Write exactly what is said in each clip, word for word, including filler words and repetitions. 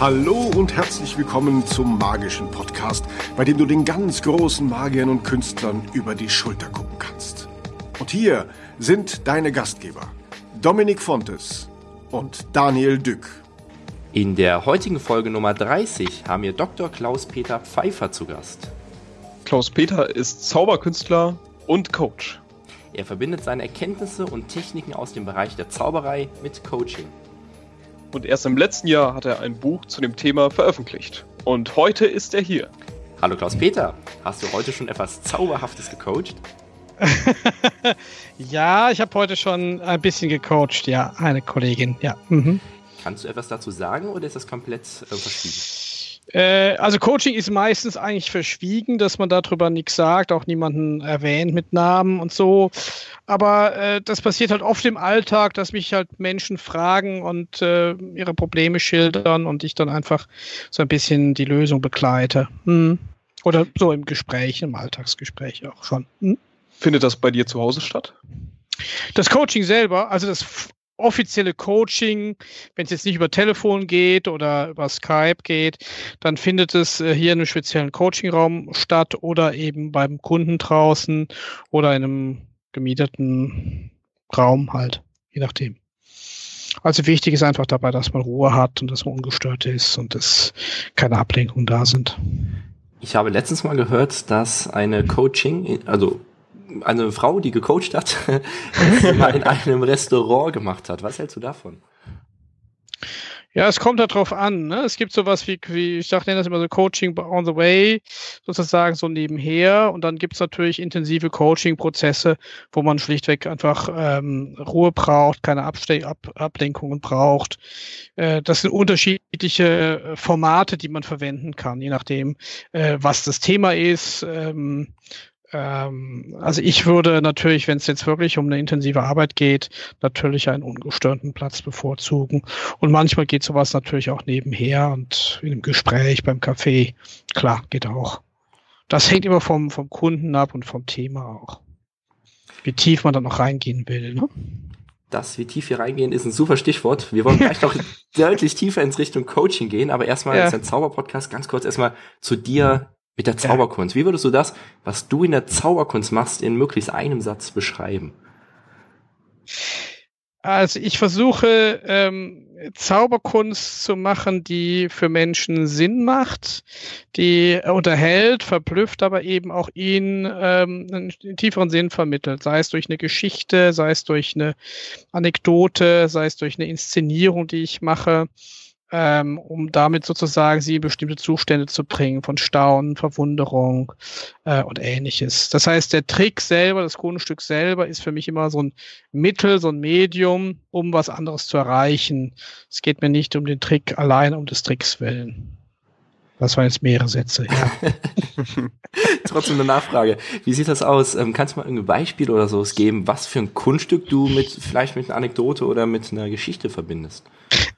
Hallo und herzlich willkommen zum magischen Podcast, bei dem du den ganz großen Magiern und Künstlern über die Schulter gucken kannst. Und hier sind deine Gastgeber, Dominik Fontes und Daniel Dück. In der heutigen Folge Nummer dreißig haben wir Doktor Klaus-Peter Pfeiffer zu Gast. Klaus-Peter ist Zauberkünstler und Coach. Er verbindet seine Erkenntnisse und Techniken aus dem Bereich der Zauberei mit Coaching. Und erst im letzten Jahr hat er ein Buch zu dem Thema veröffentlicht. Und heute ist er hier. Hallo Klaus-Peter, hast du heute schon etwas Zauberhaftes gecoacht? Ja, ich habe heute schon ein bisschen gecoacht, ja, eine Kollegin, ja. Mhm. Kannst du etwas dazu sagen oder ist das komplett äh, verschwiegen? Äh, also Coaching ist meistens eigentlich verschwiegen, dass man darüber nichts sagt, auch niemanden erwähnt mit Namen und so. Aber äh, das passiert halt oft im Alltag, dass mich halt Menschen fragen und äh, ihre Probleme schildern und ich dann einfach so ein bisschen die Lösung begleite. Hm. Oder so im Gespräch, im Alltagsgespräch auch schon. Hm. Findet das bei dir zu Hause statt? Das Coaching selber, also das offizielle Coaching, wenn es jetzt nicht über Telefon geht oder über Skype geht, dann findet es hier in einem speziellen Coachingraum statt oder eben beim Kunden draußen oder in einem gemieteten Raum halt, je nachdem. Also wichtig ist einfach dabei, dass man Ruhe hat und dass man ungestört ist und dass keine Ablenkungen da sind. Ich habe letztens mal gehört, dass eine Coaching, also eine Frau, die gecoacht hat, das mal in einem Restaurant gemacht hat. Was hältst du davon? Ja, es kommt halt drauf an. Ne? Es gibt sowas wie, wie ich nenne das immer so Coaching on the way, sozusagen so nebenher. Und dann gibt es natürlich intensive Coaching-Prozesse, wo man schlichtweg einfach ähm, Ruhe braucht, keine Abste- Ab- Ablenkungen braucht. Äh, das sind unterschiedliche Formate, die man verwenden kann, je nachdem, äh, was das Thema ist. Ähm, Also ich würde natürlich, wenn es jetzt wirklich um eine intensive Arbeit geht, natürlich einen ungestörten Platz bevorzugen. Und manchmal geht sowas natürlich auch nebenher und in einem Gespräch, beim Kaffee. Klar, geht auch. Das hängt immer vom, vom Kunden ab und vom Thema auch. Wie tief man da noch reingehen will, ne? Das, wie tief wir reingehen, ist ein super Stichwort. Wir wollen gleich noch deutlich tiefer in Richtung Coaching gehen, aber erstmal ja. Ist ein Zauberpodcast. Ganz kurz erstmal zu dir. Mit der Zauberkunst. Wie würdest du das, was du in der Zauberkunst machst, in möglichst einem Satz beschreiben? Also ich versuche, ähm, Zauberkunst zu machen, die für Menschen Sinn macht, die unterhält, verblüfft, aber eben auch ihnen ähm, einen tieferen Sinn vermittelt. Sei es durch eine Geschichte, sei es durch eine Anekdote, sei es durch eine Inszenierung, die ich mache. Ähm, um damit sozusagen sie in bestimmte Zustände zu bringen, von Staunen, Verwunderung äh, und Ähnliches. Das heißt, der Trick selber, das Kunststück selber ist für mich immer so ein Mittel, so ein Medium, um was anderes zu erreichen. Es geht mir nicht um den Trick, alleine um des Tricks willen. Das waren jetzt mehrere Sätze, ja. Trotzdem eine Nachfrage. Wie sieht das aus? Kannst du mal ein Beispiel oder sowas geben, was für ein Kunststück du mit vielleicht mit einer Anekdote oder mit einer Geschichte verbindest?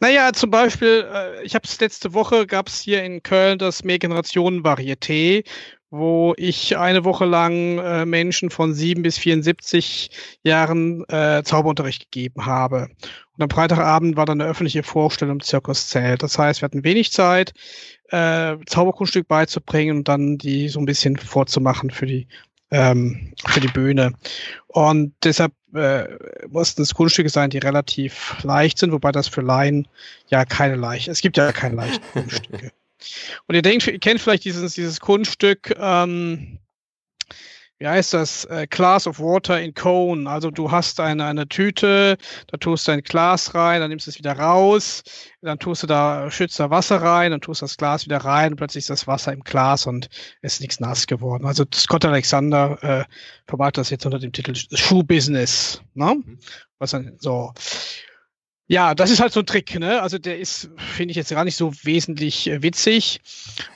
Naja, zum Beispiel, ich habe es letzte Woche, gab es hier in Köln das Mehrgenerationen-Varieté, wo ich eine Woche lang äh, Menschen von sieben bis vierundsiebzig Jahren äh, Zauberunterricht gegeben habe. Und am Freitagabend war dann eine öffentliche Vorstellung im Zirkuszelt. Das heißt, wir hatten wenig Zeit, äh, Zauberkunststück beizubringen und dann die so ein bisschen vorzumachen für die ähm, für die Bühne. Und deshalb äh, mussten es Kunststücke sein, die relativ leicht sind, wobei das für Laien ja keine leichten, es gibt ja keine leichten Kunststücke. Und ihr denkt, ihr kennt vielleicht dieses, dieses Kunststück, ähm, wie heißt das? Äh, Glass of Water in Cone. Also du hast eine, eine Tüte, da tust du ein Glas rein, dann nimmst du es wieder raus, dann tust du da, schützt da Wasser rein, dann tust du das Glas wieder rein und plötzlich ist das Wasser im Glas und ist nichts nass geworden. Also Scott Alexander äh, vermarktet das jetzt unter dem Titel Schuhbusiness. Ne? Was dann so. Ja, das ist halt so ein Trick, ne? Also der ist, finde ich jetzt gar nicht so wesentlich äh, witzig.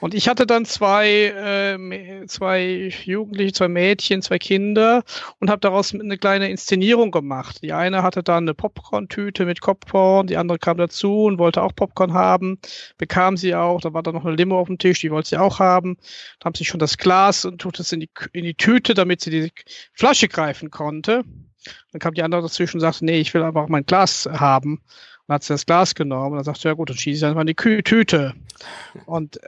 Und ich hatte dann zwei, äh, zwei Jugendliche, zwei Mädchen, zwei Kinder und habe daraus eine kleine Inszenierung gemacht. Die eine hatte dann eine Popcorn-Tüte mit Popcorn, die andere kam dazu und wollte auch Popcorn haben, bekam sie auch. Da war dann noch eine Limo auf dem Tisch, die wollte sie auch haben. Dann haben sie schon das Glas und tut es in die, in die Tüte, damit sie die Flasche greifen konnte. Dann kam die andere dazwischen und sagte, nee, ich will aber auch mein Glas haben. Dann hat sie das Glas genommen und dann sagt sie, ja gut, dann schieße ich dann mal in die Kü- Tüte. Und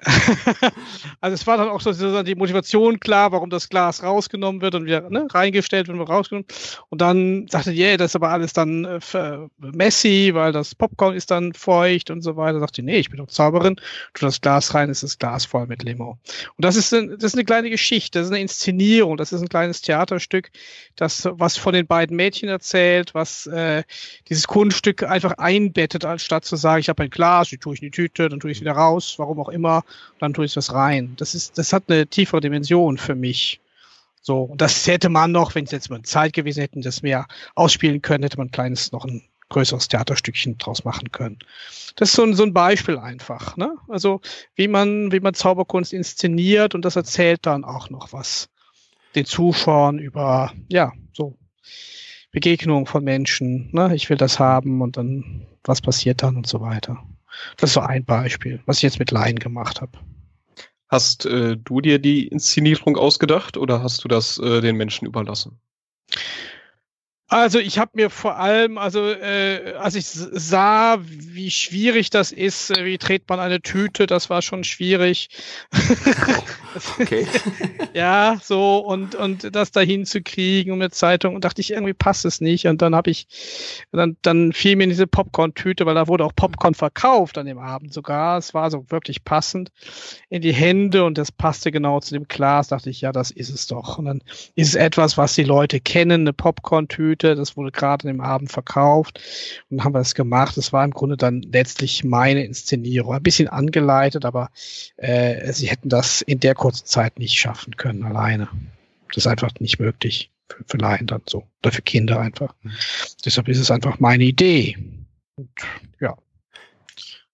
also es war dann auch so die Motivation klar, warum das Glas rausgenommen wird und wieder ne, reingestellt wird und rausgenommen. Und dann sagte sie, yeah, das ist aber alles dann äh, messy, weil das Popcorn ist dann feucht und so weiter. Sagte sie, nee, ich bin doch Zauberin, tu das Glas rein, ist das Glas voll mit Limo. Und das ist, ein, das ist eine kleine Geschichte, das ist eine Inszenierung, das ist ein kleines Theaterstück, das was von den beiden Mädchen erzählt, was äh, dieses Kunststück einfach ein bettet, anstatt zu sagen, ich habe ein Glas, die tue ich in die Tüte, dann tue ich es wieder raus, warum auch immer, dann tue ich das rein. Das ist, das hat eine tiefere Dimension für mich. So, und das hätte man noch, wenn es jetzt mal Zeit gewesen hätte, das mehr ausspielen können, hätte man ein kleines, noch ein größeres Theaterstückchen draus machen können. Das ist so ein, so ein Beispiel einfach, ne? Also, wie man, wie man Zauberkunst inszeniert und das erzählt dann auch noch was. Den Zuschauern über, ja, so. Begegnung von Menschen, ne? Ich will das haben und dann, was passiert dann und so weiter. Das ist so ein Beispiel, was ich jetzt mit Laien gemacht habe. Hast äh, du dir die Inszenierung ausgedacht oder hast du das äh, den Menschen überlassen? Also ich habe mir vor allem, also äh, als ich sah, wie schwierig das ist, äh, wie dreht man eine Tüte, das war schon schwierig. Okay. Ja, so und und das dahin zu kriegen und mit Zeitung und dachte ich, irgendwie passt es nicht und dann habe ich dann dann fiel mir diese Popcorn-Tüte, weil da wurde auch Popcorn verkauft an dem Abend sogar. Es war so wirklich passend in die Hände und das passte genau zu dem Glas. Dachte ich, ja, das ist es doch. Und dann ist es etwas, was die Leute kennen, eine Popcorn-Tüte. Das wurde gerade an dem Abend verkauft und dann haben wir es gemacht. Das war im Grunde dann letztlich meine Inszenierung, ein bisschen angeleitet, aber äh, sie hätten das in der kurzen Zeit nicht schaffen können alleine. Das ist einfach nicht möglich für, für Laien dann so. Oder für Kinder einfach. Mhm. Deshalb ist es einfach meine Idee. Und, ja.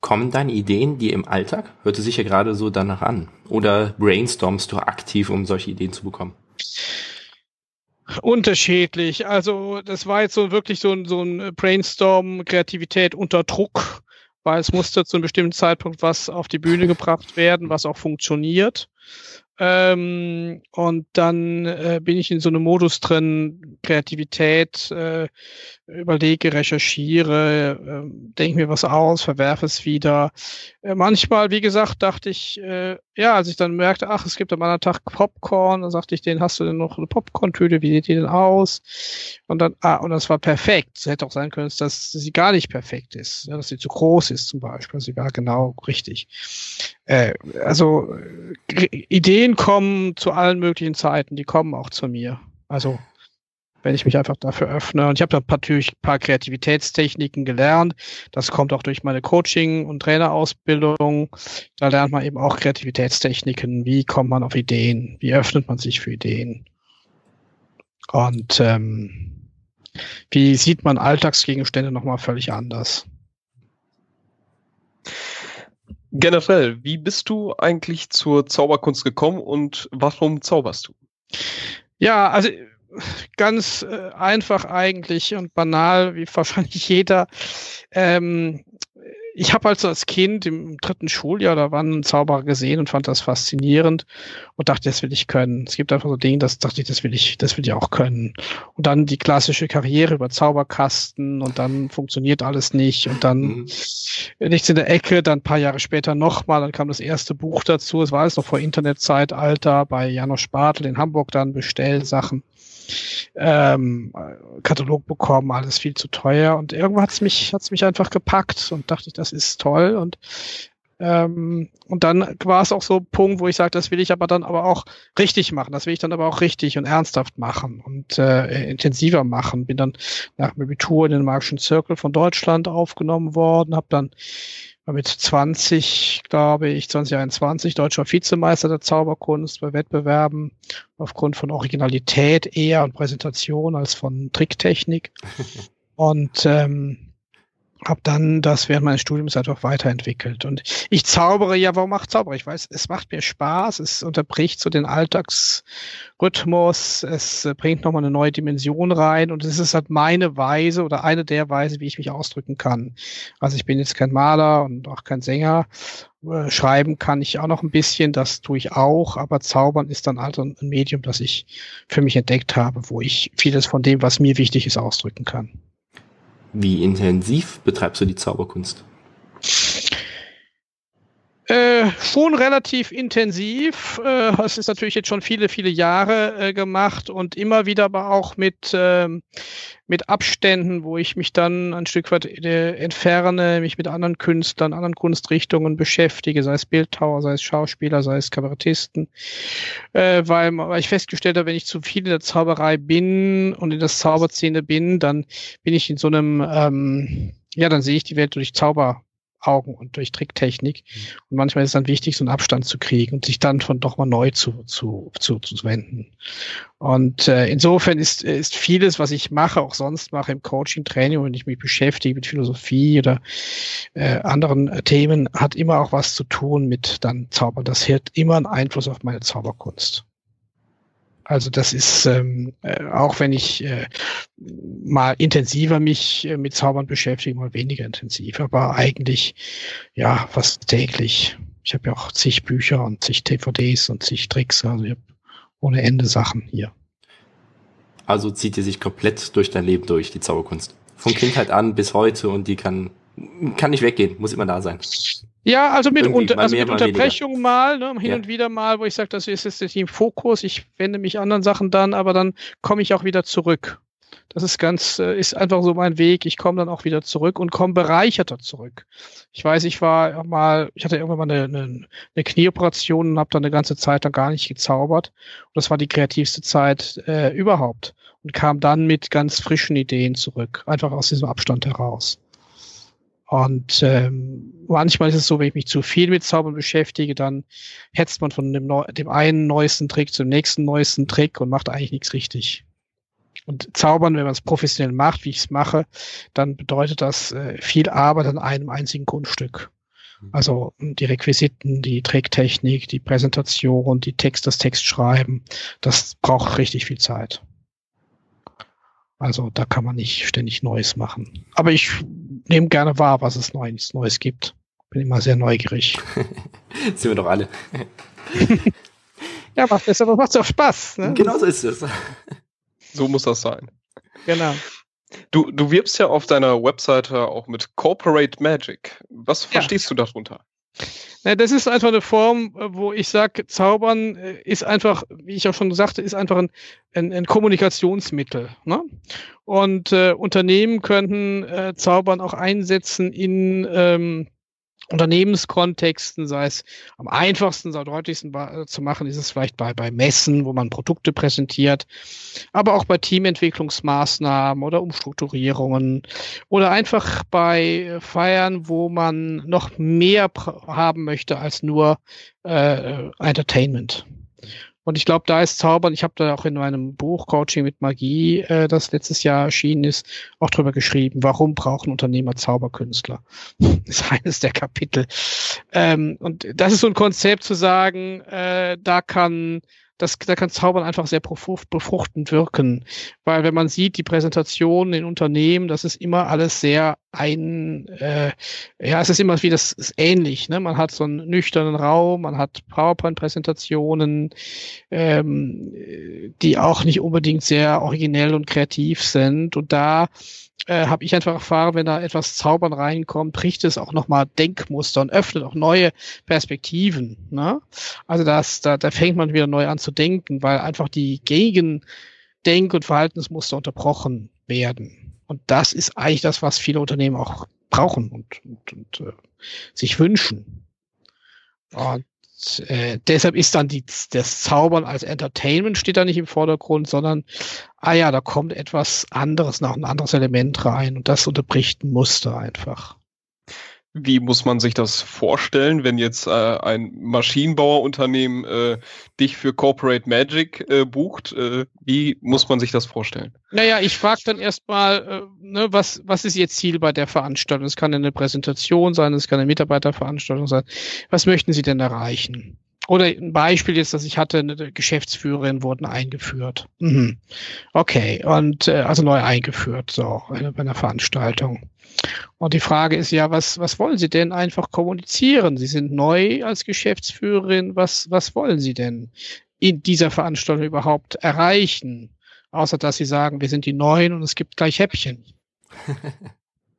Kommen dann Ideen, die im Alltag? Hört es sich ja gerade so danach an. Oder brainstormst du aktiv, um solche Ideen zu bekommen? Unterschiedlich. Also das war jetzt so wirklich so ein, so ein Brainstorm, Kreativität unter Druck, weil es musste zu einem bestimmten Zeitpunkt was auf die Bühne gebracht werden, was auch funktioniert. Ähm, und dann äh, bin ich in so einem Modus drin, Kreativität, äh, überlege, recherchiere, äh, denke mir was aus, verwerfe es wieder. Äh, manchmal, wie gesagt, dachte ich, äh, ja, als ich dann merkte, ach, es gibt am anderen Tag Popcorn, dann sagte ich, den hast du denn noch eine Popcorn-Tüte, wie sieht die denn aus? Und dann, ah, und das war perfekt. Es hätte auch sein können, dass sie gar nicht perfekt ist, ja, dass sie zu groß ist zum Beispiel. Sie war genau richtig. Äh, also g- Ideen kommen zu allen möglichen Zeiten, die kommen auch zu mir. Also wenn ich mich einfach dafür öffne. Und ich habe da natürlich ein paar Kreativitätstechniken gelernt. Das kommt auch durch meine Coaching- und Trainerausbildung. Da lernt man eben auch Kreativitätstechniken. Wie kommt man auf Ideen? Wie öffnet man sich für Ideen? Und ähm, wie sieht man Alltagsgegenstände nochmal völlig anders? Generell, wie bist du eigentlich zur Zauberkunst gekommen und warum zauberst du? Ja, also ganz äh, einfach eigentlich und banal, wie wahrscheinlich jeder. Ähm, ich habe also als Kind im dritten Schuljahr, da waren einen Zauberer gesehen und fand das faszinierend und dachte, das will ich können. Es gibt einfach so Dinge, das dachte ich, das will ich, das will ich auch können. Und dann die klassische Karriere über Zauberkasten und dann funktioniert alles nicht und dann mhm. nichts in der Ecke, dann ein paar Jahre später nochmal, dann kam das erste Buch dazu. Es war alles noch vor Internetzeitalter, bei Janosch Bartel in Hamburg dann Bestellsachen. Ähm, Katalog bekommen, alles viel zu teuer und irgendwann hat's mich, hat's mich einfach gepackt und dachte ich, das ist toll und ähm, und dann war es auch so ein Punkt, wo ich sage, das will ich aber dann aber auch richtig machen, das will ich dann aber auch richtig und ernsthaft machen und äh, intensiver machen. Bin dann nach dem Abitur in den magischen Circle von Deutschland aufgenommen worden, habe dann mit zwanzig, glaube ich, zwanzig einundzwanzig deutscher Vizemeister der Zauberkunst bei Wettbewerben aufgrund von Originalität eher und Präsentation als von Tricktechnik. Und ähm, habe dann das während meines Studiums einfach weiterentwickelt. Und ich zaubere, ja, warum mache ich Zauberer? Ich weiß, es macht mir Spaß, es unterbricht so den Alltagsrhythmus, es bringt nochmal eine neue Dimension rein und es ist halt meine Weise oder eine der Weise, wie ich mich ausdrücken kann. Also ich bin jetzt kein Maler und auch kein Sänger. Schreiben kann ich auch noch ein bisschen, das tue ich auch, aber Zaubern ist dann halt ein Medium, das ich für mich entdeckt habe, wo ich vieles von dem, was mir wichtig ist, ausdrücken kann. Wie intensiv betreibst du die Zauberkunst? Äh, schon relativ intensiv. Äh, das ist natürlich jetzt schon viele, viele Jahre äh, gemacht und immer wieder aber auch mit, äh, mit Abständen, wo ich mich dann ein Stück weit äh, entferne, mich mit anderen Künstlern, anderen Kunstrichtungen beschäftige, sei es Bildhauer, sei es Schauspieler, sei es Kabarettisten, äh, weil, weil ich festgestellt habe, wenn ich zu viel in der Zauberei bin und in der Zauberszene bin, dann bin ich in so einem, ähm, ja, dann sehe ich die Welt durch Zauber. Augen und durch Tricktechnik. Und manchmal ist es dann wichtig, so einen Abstand zu kriegen und sich dann von doch mal neu zu, zu, zu, zu wenden. Und äh, insofern ist, ist vieles, was ich mache, auch sonst mache im Coaching, Training, wenn ich mich beschäftige mit Philosophie oder äh, anderen äh, Themen, hat immer auch was zu tun mit dann Zaubern. Das hat immer einen Einfluss auf meine Zauberkunst. Also das ist, ähm, äh, auch wenn ich äh, mal intensiver mich äh, mit Zaubern beschäftige, mal weniger intensiv, aber eigentlich ja fast täglich. Ich habe ja auch zig Bücher und zig D V Ds und zig Tricks, also ich habe ohne Ende Sachen hier. Also zieht die sich komplett durch dein Leben durch, die Zauberkunst. Von Kindheit an bis heute, und die kann, kann nicht weggehen, muss immer da sein. Ja, also mit, unter, also mit Unterbrechung mal, ne, hin ja. und wieder mal, wo ich sage, das ist jetzt nicht im Fokus, ich wende mich anderen Sachen dann, aber dann komme ich auch wieder zurück. Das ist ganz, ist einfach so mein Weg. Ich komme dann auch wieder zurück und komme bereicherter zurück. Ich weiß, ich war mal, ich hatte irgendwann mal eine, eine, eine Knieoperation und habe dann eine ganze Zeit dann gar nicht gezaubert. Und das war die kreativste Zeit äh, überhaupt und kam dann mit ganz frischen Ideen zurück, einfach aus diesem Abstand heraus. Und ähm, manchmal ist es so, wenn ich mich zu viel mit Zaubern beschäftige, dann hetzt man von dem, Neu- dem einen neuesten Trick zum nächsten neuesten Trick und macht eigentlich nichts richtig. Und Zaubern, wenn man es professionell macht, wie ich es mache, dann bedeutet das äh, viel Arbeit an einem einzigen Kunststück. Also die Requisiten, die Tricktechnik, die Präsentation, die Text, das Textschreiben, das braucht richtig viel Zeit. Also da kann man nicht ständig Neues machen. Aber ich nehme gerne wahr, was es Neues, Neues gibt. Bin immer sehr neugierig. Sind wir doch alle. Ja, macht es aber macht doch Spaß. Ne? Genau so ist es. So muss das sein. Genau. Du, du wirbst ja auf deiner Webseite auch mit Corporate Magic. Was verstehst ja. du darunter? Na, das ist einfach eine Form, wo ich sage, Zaubern ist einfach, wie ich auch schon sagte, ist einfach ein, ein, ein Kommunikationsmittel. Ne? Und äh, Unternehmen könnten äh, Zaubern auch einsetzen in ähm, Unternehmenskontexten, sei es am einfachsten, am deutlichsten zu machen, ist es vielleicht bei, bei Messen, wo man Produkte präsentiert, aber auch bei Teamentwicklungsmaßnahmen oder Umstrukturierungen oder einfach bei Feiern, wo man noch mehr pr- haben möchte als nur äh, Entertainment. Und ich glaube, da ist Zaubern, ich habe da auch in meinem Buch Coaching mit Magie, äh, das letztes Jahr erschienen ist, auch drüber geschrieben, warum brauchen Unternehmer Zauberkünstler? Das ist eines der Kapitel. Ähm, und das ist so ein Konzept zu sagen, äh, da kann das, da kann Zaubern einfach sehr befruchtend wirken. Weil wenn man sieht, die Präsentationen in Unternehmen, das ist immer alles sehr ein, äh, ja, es ist immer wie das ist ähnlich. Ne? Man hat so einen nüchternen Raum, man hat PowerPoint-Präsentationen, ähm, die auch nicht unbedingt sehr originell und kreativ sind. Und da äh, habe ich einfach erfahren, wenn da etwas Zaubern reinkommt, bricht es auch nochmal Denkmuster und öffnet auch neue Perspektiven. Ne? Also das, da, da fängt man wieder neu an zu denken, weil einfach die Gegendenk- und Verhaltensmuster unterbrochen werden. Und das ist eigentlich das, was viele Unternehmen auch brauchen und, und, und äh, sich wünschen. Und äh, deshalb ist dann die, das Zaubern als Entertainment steht da nicht im Vordergrund, sondern, ah ja, da kommt etwas anderes, noch ein anderes Element rein und das unterbricht ein Muster einfach. Wie muss man sich das vorstellen, wenn jetzt äh, ein Maschinenbauerunternehmen äh, dich für Corporate Magic äh, bucht? Äh, wie muss man sich das vorstellen? Naja, ich frage dann erstmal, äh, ne, was was ist Ihr Ziel bei der Veranstaltung? Es kann eine Präsentation sein, es kann eine Mitarbeiterveranstaltung sein. Was möchten Sie denn erreichen? Oder ein Beispiel jetzt, das ich hatte, eine Geschäftsführerin wurden eingeführt. Mhm. Okay, und äh, also neu eingeführt, so bei einer Veranstaltung. Und die Frage ist ja, was was wollen Sie denn einfach kommunizieren? Sie sind neu als Geschäftsführerin, was was wollen Sie denn in dieser Veranstaltung überhaupt erreichen? Außer dass Sie sagen, wir sind die Neuen und es gibt gleich Häppchen.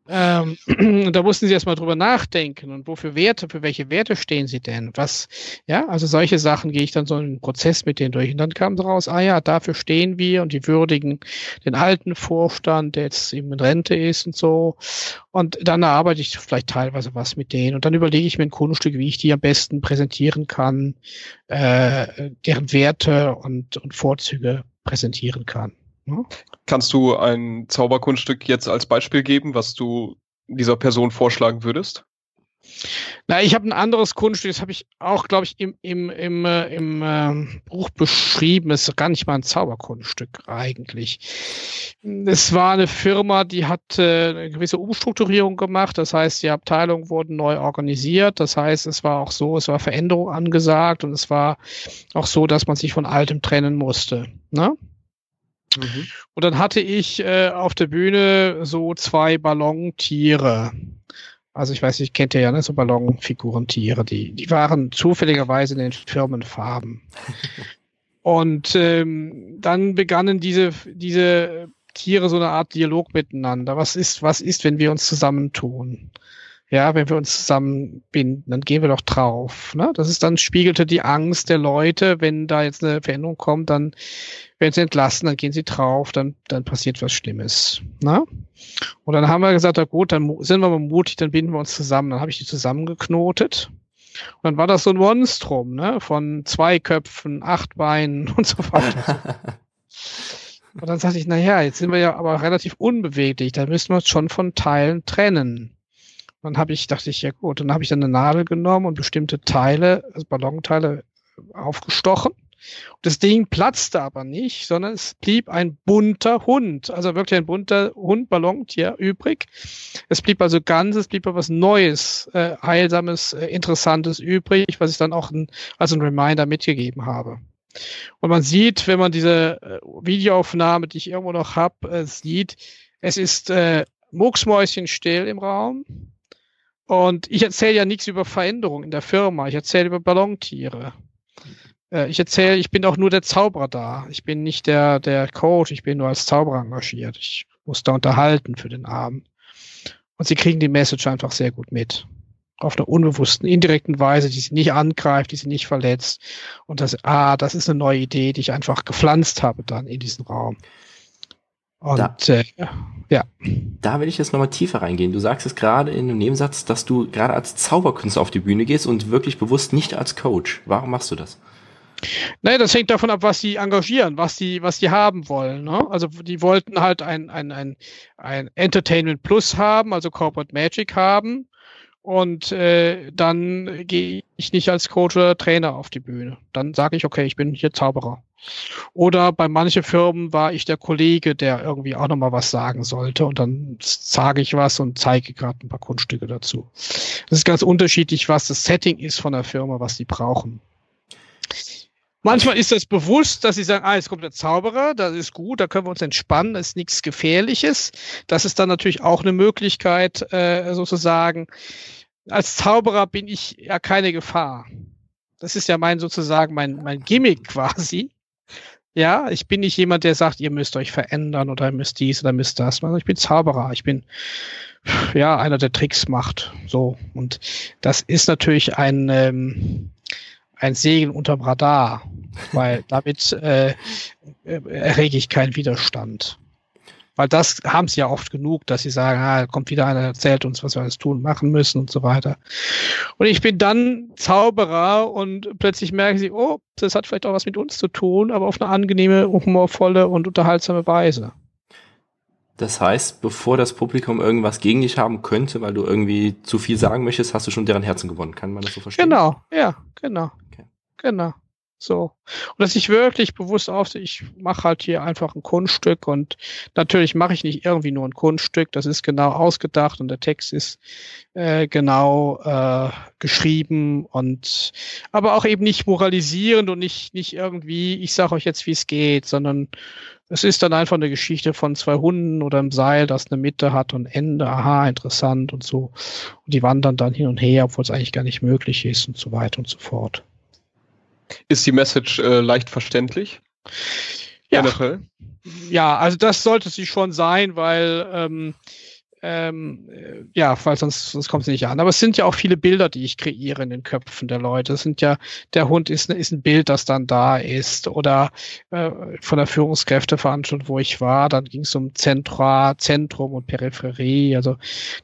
Ähm, und da mussten sie erstmal drüber nachdenken und wofür Werte, für welche Werte stehen sie denn? Was, ja, also solche Sachen gehe ich dann so einen Prozess mit denen durch. Und dann kam daraus, ah ja, dafür stehen wir und die würdigen den alten Vorstand, der jetzt eben in Rente ist und so. Und dann erarbeite ich vielleicht teilweise was mit denen. Und dann überlege ich mir ein Kunststück, wie ich die am besten präsentieren kann, äh, deren Werte und, und Vorzüge präsentieren kann. Ja. Kannst du ein Zauberkunststück jetzt als Beispiel geben, was du dieser Person vorschlagen würdest? Na, ich habe ein anderes Kunststück, das habe ich auch, glaube ich, im, im, im, äh, im äh, Buch beschrieben. Es ist gar nicht mal ein Zauberkunststück eigentlich. Es war eine Firma, die hat äh, eine gewisse Umstrukturierung gemacht. Das heißt, die Abteilungen wurden neu organisiert. Das heißt, es war auch so, es war Veränderung angesagt und es war auch so, dass man sich von Altem trennen musste. Ne? Mhm. Und dann hatte ich äh, auf der Bühne so zwei Ballontiere. Also ich weiß nicht, kennt ihr ja, ne? So Ballonfigurentiere. Die, die waren zufälligerweise in den Firmenfarben. Und ähm, dann begannen diese, diese Tiere so eine Art Dialog miteinander. Was ist, was ist, wenn wir uns zusammentun? Ja, wenn wir uns zusammenbinden, dann gehen wir doch drauf. Ne? Das ist dann, spiegelte die Angst der Leute, wenn da jetzt eine Veränderung kommt, dann werden sie entlassen, dann gehen sie drauf, dann, dann passiert was Schlimmes. Ne? Und dann haben wir gesagt, na gut, dann sind wir mal mutig, dann binden wir uns zusammen. Dann habe ich die zusammengeknotet. Und dann war das so ein Monstrum, ne? Von zwei Köpfen, acht Beinen und so weiter. Und dann sagte ich, naja, jetzt sind wir ja aber relativ unbeweglich, da müssen wir uns schon von Teilen trennen. Dann habe ich, dachte ich, ja gut, dann habe ich dann eine Nadel genommen und bestimmte Teile, also Ballonteile, aufgestochen. Das Ding platzte aber nicht, sondern es blieb ein bunter Hund, also wirklich ein bunter Hund, Ballontier übrig. Es blieb also ganz, es blieb aber was Neues, äh, Heilsames, äh, Interessantes übrig, was ich dann auch ein, als ein Reminder mitgegeben habe. Und man sieht, wenn man diese äh, Videoaufnahme, die ich irgendwo noch habe, äh, sieht, es ist äh, mucksmäuschenstill im Raum. Und ich erzähle ja nichts über Veränderung in der Firma. Ich erzähle über Ballontiere. Äh, ich erzähle, ich bin auch nur der Zauberer da. Ich bin nicht der, der Coach. Ich bin nur als Zauberer engagiert. Ich muss da unterhalten für den Abend. Und sie kriegen die Message einfach sehr gut mit. Auf einer unbewussten, indirekten Weise, die sie nicht angreift, die sie nicht verletzt. Und das, ah, das ist eine neue Idee, die ich einfach gepflanzt habe dann in diesen Raum. Und da, äh, ja. Da will ich jetzt nochmal tiefer reingehen. Du sagst es gerade in einem Nebensatz, dass du gerade als Zauberkünstler auf die Bühne gehst und wirklich bewusst nicht als Coach. Warum machst du das? Naja, das hängt davon ab, was die engagieren, was die, was die haben wollen. Ne? Also die wollten halt ein, ein, ein, ein Entertainment Plus haben, also Corporate Magic haben. Und äh, dann gehe ich nicht als Coach oder Trainer auf die Bühne. Dann sage ich, okay, ich bin hier Zauberer. Oder bei manchen Firmen war ich der Kollege, der irgendwie auch nochmal was sagen sollte. Und dann sage ich was und zeige gerade ein paar Kunststücke dazu. Das ist ganz unterschiedlich, was das Setting ist von der Firma, was die brauchen. Manchmal ist das bewusst, dass sie sagen, ah, jetzt kommt der Zauberer, das ist gut, da können wir uns entspannen, das ist nichts Gefährliches. Das ist dann natürlich auch eine Möglichkeit, äh, sozusagen, als Zauberer bin ich ja keine Gefahr. Das ist ja mein, sozusagen, mein, mein Gimmick quasi. Ja, ich bin nicht jemand, der sagt, ihr müsst euch verändern oder ihr müsst dies oder ihr müsst das. Ich bin Zauberer, ich bin ja einer, der Tricks macht. So. Und das ist natürlich ein... Ähm, ein Segen unterm Radar, weil damit äh, errege ich keinen Widerstand. Weil das haben sie ja oft genug, dass sie sagen, ah, kommt wieder einer, erzählt uns, was wir alles tun, machen müssen und so weiter. Und ich bin dann Zauberer und plötzlich merken sie, oh, das hat vielleicht auch was mit uns zu tun, aber auf eine angenehme, humorvolle und unterhaltsame Weise. Das heißt, bevor das Publikum irgendwas gegen dich haben könnte, weil du irgendwie zu viel sagen möchtest, hast du schon deren Herzen gewonnen. Kann man das so verstehen? Genau, ja, genau. Okay. Genau, so. Und dass ich wirklich bewusst auf, ich mache halt hier einfach ein Kunststück und natürlich mache ich nicht irgendwie nur ein Kunststück, das ist genau ausgedacht und der Text ist äh, genau äh, geschrieben und aber auch eben nicht moralisierend und nicht, nicht irgendwie, ich sage euch jetzt, wie es geht, sondern es ist dann einfach eine Geschichte von zwei Hunden oder einem Seil, das eine Mitte hat und ein Ende. Aha, interessant und so. Und die wandern dann hin und her, obwohl es eigentlich gar nicht möglich ist und so weiter und so fort. Ist die Message äh, leicht verständlich? Ja. Ja, also das sollte sie schon sein, weil ähm, Ähm, ja, weil sonst, sonst kommt es nicht an. Aber es sind ja auch viele Bilder, die ich kreiere in den Köpfen der Leute. Es sind ja, der Hund ist, ist ein Bild, das dann da ist. Oder äh, von der Führungskräfteveranstaltung, wo ich war, dann ging es um Zentra, Zentrum und Peripherie, also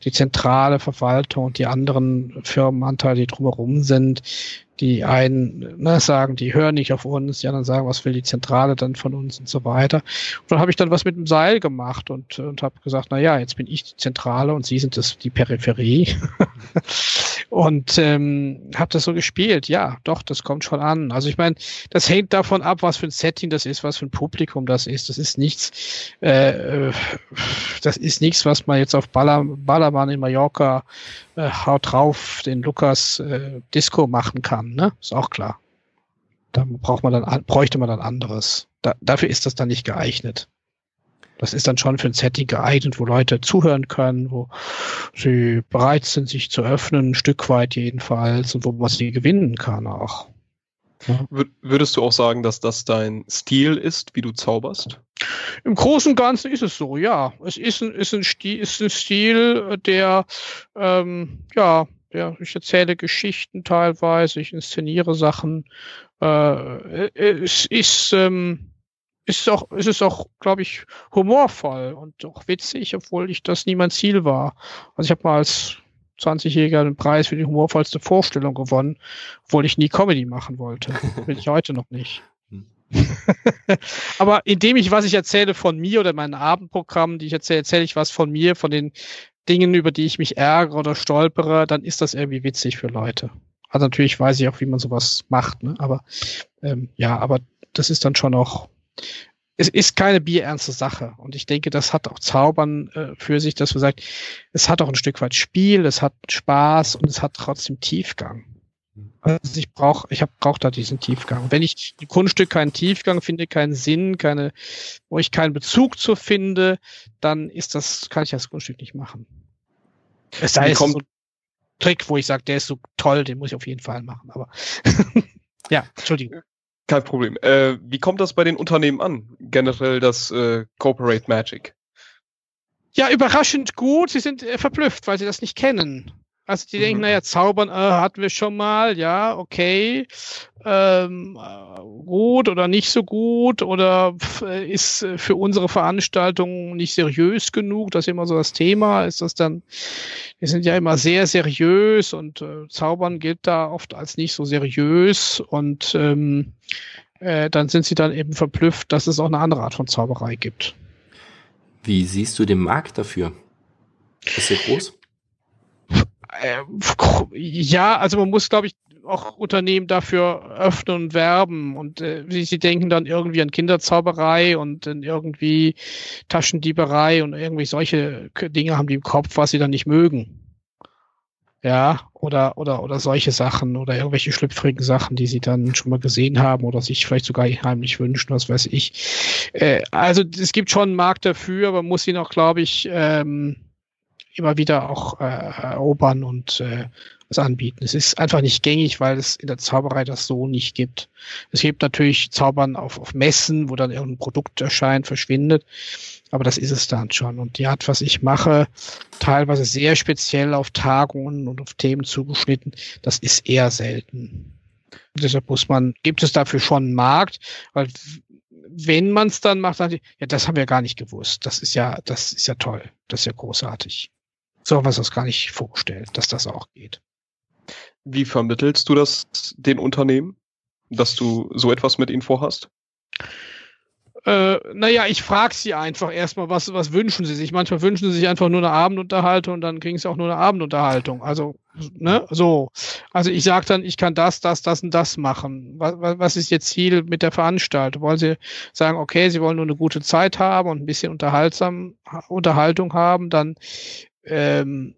die zentrale Verwaltung und die anderen Firmenanteile, die drumherum sind. Die einen na, sagen, die hören nicht auf uns, die anderen sagen, was will die Zentrale dann von uns und so weiter. Und dann habe ich dann was mit dem Seil gemacht und, und habe gesagt, na ja, jetzt bin ich die Zentrale und Sie sind das die Peripherie. Und ähm, habe das so gespielt. Ja, doch, das kommt schon an. Also ich meine, das hängt davon ab, was für ein Setting das ist, was für ein Publikum das ist. Das ist nichts, äh, das ist nichts, was man jetzt auf Baller, Ballermann in Mallorca äh, haut drauf, den Lukas äh, Disco machen kann. Ne? Ist auch klar. Da braucht man dann, bräuchte man dann anderes. Da, dafür ist das dann nicht geeignet. Das ist dann schon für ein Setting geeignet, wo Leute zuhören können, wo sie bereit sind, sich zu öffnen, ein Stück weit jedenfalls, und wo man sie gewinnen kann auch. Ja. Würdest du auch sagen, dass das dein Stil ist, wie du zauberst? Im Großen und Ganzen ist es so, ja. Es ist ein, ist ein, Stil, ist ein Stil, der, ähm, ja, der, ich erzähle Geschichten teilweise, ich inszeniere Sachen. Äh, es ist... Ähm, Es ist auch, es ist auch, glaube ich, humorvoll und auch witzig, obwohl ich das nie mein Ziel war. Also ich habe mal als zwanzigjähriger den Preis für die humorvollste Vorstellung gewonnen, obwohl ich nie Comedy machen wollte. Bin ich heute noch nicht. Aber indem ich, was ich erzähle von mir oder meinen Abendprogrammen, die ich erzähle, erzähle ich was von mir, von den Dingen, über die ich mich ärgere oder stolpere, dann ist das irgendwie witzig für Leute. Also natürlich weiß ich auch, wie man sowas macht, ne? Aber ähm, ja, aber das ist dann schon auch. Es ist keine bierernste Sache und ich denke, das hat auch Zaubern äh, für sich, dass man sagt, es hat auch ein Stück weit Spiel, es hat Spaß und es hat trotzdem Tiefgang. Also ich brauche, ich hab, brauch da diesen Tiefgang. Wenn ich im Kunststück keinen Tiefgang finde, keinen Sinn, keine, wo ich keinen Bezug zu finde, dann ist das, kann ich das Kunststück nicht machen. Es sei so ein Trick, wo ich sage, der ist so toll, den muss ich auf jeden Fall machen. Aber ja, Entschuldigung. Kein Problem. Äh, wie kommt das bei den Unternehmen an? Generell das äh, Corporate Magic? Ja, überraschend gut. Sie sind äh, verblüfft, weil sie das nicht kennen. Also die mhm. denken, naja, Zaubern äh, hatten wir schon mal. Ja, okay. Ähm, gut oder nicht so gut oder ist für unsere Veranstaltung nicht seriös genug, das ist immer so das Thema, ist das dann, wir sind ja immer sehr seriös und äh, Zaubern gilt da oft als nicht so seriös und ähm, äh, dann sind sie dann eben verblüfft, dass es auch eine andere Art von Zauberei gibt. Wie siehst du den Markt dafür? Ist der groß? Äh, ja, also man muss, glaube ich, auch Unternehmen dafür öffnen und werben und äh, sie, sie denken dann irgendwie an Kinderzauberei und dann irgendwie Taschendieberei und irgendwie solche Dinge haben die im Kopf, was sie dann nicht mögen. Ja, oder oder oder solche Sachen oder irgendwelche schlüpfrigen Sachen, die sie dann schon mal gesehen haben oder sich vielleicht sogar heimlich wünschen, was weiß ich. Äh, also es gibt schon einen Markt dafür, aber man muss ihn auch, glaube ich, ähm, immer wieder auch äh, erobern und äh, das anbieten. Es ist einfach nicht gängig, weil es in der Zauberei das so nicht gibt. Es gibt natürlich Zaubern auf, auf Messen, wo dann irgendein Produkt erscheint, verschwindet, aber das ist es dann schon. Und die Art, was ich mache, teilweise sehr speziell auf Tagungen und auf Themen zugeschnitten, das ist eher selten. Und deshalb muss man, gibt es dafür schon einen Markt, weil wenn man es dann macht, sagt man, ja, das haben wir gar nicht gewusst. Das ist ja, das ist ja toll. Das ist ja großartig. So haben wir es uns gar nicht vorgestellt, dass das auch geht. Wie vermittelst du das den Unternehmen, dass du so etwas mit ihnen vorhast? Äh, naja, ich frage sie einfach erstmal, was, was wünschen sie sich? Manchmal wünschen sie sich einfach nur eine Abendunterhaltung und dann kriegen sie auch nur eine Abendunterhaltung. Also, ne, so. Also ich sage dann, ich kann das, das, das und das machen. Was, was ist Ihr Ziel mit der Veranstaltung? Wollen Sie sagen, okay, Sie wollen nur eine gute Zeit haben und ein bisschen unterhaltsam Unterhaltung haben, dann ähm,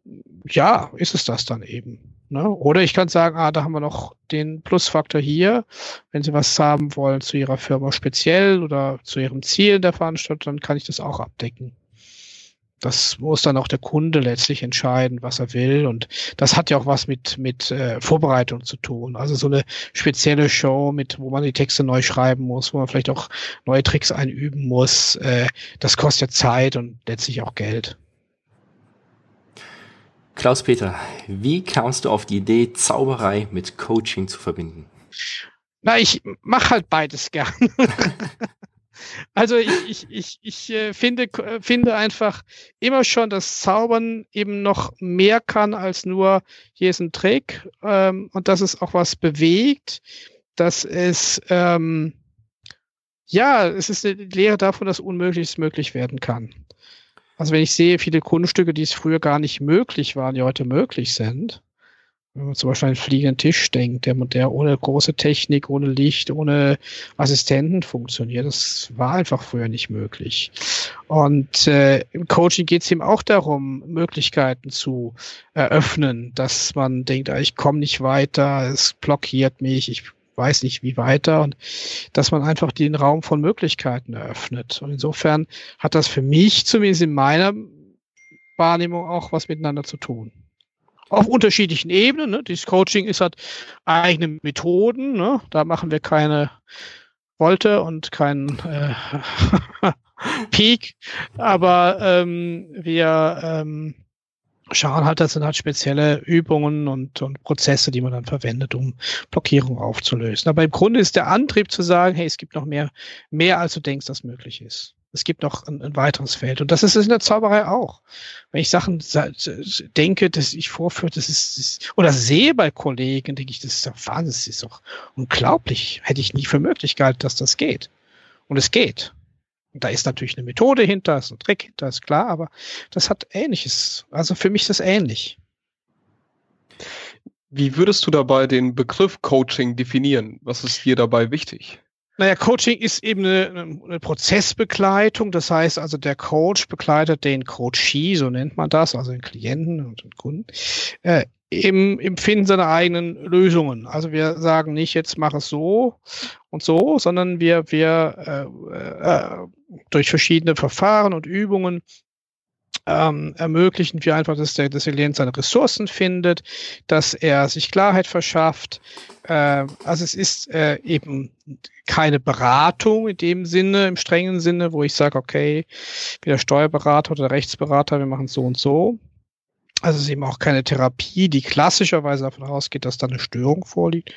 ja, ist es das dann eben. Ne? Oder ich kann sagen, ah, da haben wir noch den Plusfaktor hier. Wenn Sie was haben wollen zu Ihrer Firma speziell oder zu Ihrem Ziel der Veranstaltung, dann kann ich das auch abdecken. Das muss dann auch der Kunde letztlich entscheiden, was er will. Und das hat ja auch was mit mit äh, Vorbereitung zu tun. Also so eine spezielle Show, mit wo man die Texte neu schreiben muss, wo man vielleicht auch neue Tricks einüben muss. Äh, das kostet ja Zeit und letztlich auch Geld. Klaus-Peter, wie kamst du auf die Idee, Zauberei mit Coaching zu verbinden? Na, ich mache halt beides gern. Also ich, ich, ich, ich finde, finde einfach immer schon, dass Zaubern eben noch mehr kann als nur hier ist ein Trick, ähm, und dass es auch was bewegt, dass es, ähm, ja, es ist eine Lehre davon, dass Unmögliches möglich werden kann. Also wenn ich sehe, viele Kunststücke, die es früher gar nicht möglich waren, die heute möglich sind, wenn man zum Beispiel an einen fliegenden Tisch denkt, der, der ohne große Technik, ohne Licht, ohne Assistenten funktioniert. Das war einfach früher nicht möglich. Und äh, im Coaching geht es eben auch darum, Möglichkeiten zu eröffnen, dass man denkt, ich komme nicht weiter, es blockiert mich, ich weiß nicht wie weiter, und dass man einfach den Raum von Möglichkeiten eröffnet. Und insofern hat das für mich, zumindest in meiner Wahrnehmung, auch was miteinander zu tun. Auf unterschiedlichen Ebenen. Ne? Dieses Coaching ist halt eigene Methoden. Ne? Da machen wir keine Volte und keinen äh, Peak. Aber ähm, wir ähm, schauen halt, das sind halt spezielle Übungen und, und Prozesse, die man dann verwendet, um Blockierungen aufzulösen. Aber im Grunde ist der Antrieb zu sagen, hey, es gibt noch mehr, mehr als du denkst, das möglich ist. Es gibt noch ein, ein weiteres Feld. Und das ist in der Zauberei auch. Wenn ich Sachen denke, dass ich vorführe, das ist, das ist oder sehe bei Kollegen, denke ich, das ist doch Wahnsinn, das ist doch unglaublich. Hätte ich nie für möglich gehalten, dass das geht. Und es geht. Und da ist natürlich eine Methode hinter, ist ein Trick hinter, ist klar, aber das hat Ähnliches. Also für mich ist das ähnlich. Wie würdest du dabei den Begriff Coaching definieren? Was ist dir dabei wichtig? Naja, Coaching ist eben eine, eine Prozessbegleitung. Das heißt also, der Coach begleitet den Coachee, so nennt man das, also den Klienten und den Kunden, äh, im, im Finden seiner eigenen Lösungen. Also wir sagen nicht, jetzt mach es so und so, sondern wir, wir äh, äh, durch verschiedene Verfahren und Übungen Ähm, ermöglichen wir einfach, dass der, dass der Klient seine Ressourcen findet, dass er sich Klarheit verschafft. Ähm, also es ist äh, eben keine Beratung in dem Sinne, im strengen Sinne, wo ich sage, okay, wie der Steuerberater oder der Rechtsberater, wir machen so und so. Also es ist eben auch keine Therapie, die klassischerweise davon ausgeht, dass da eine Störung vorliegt.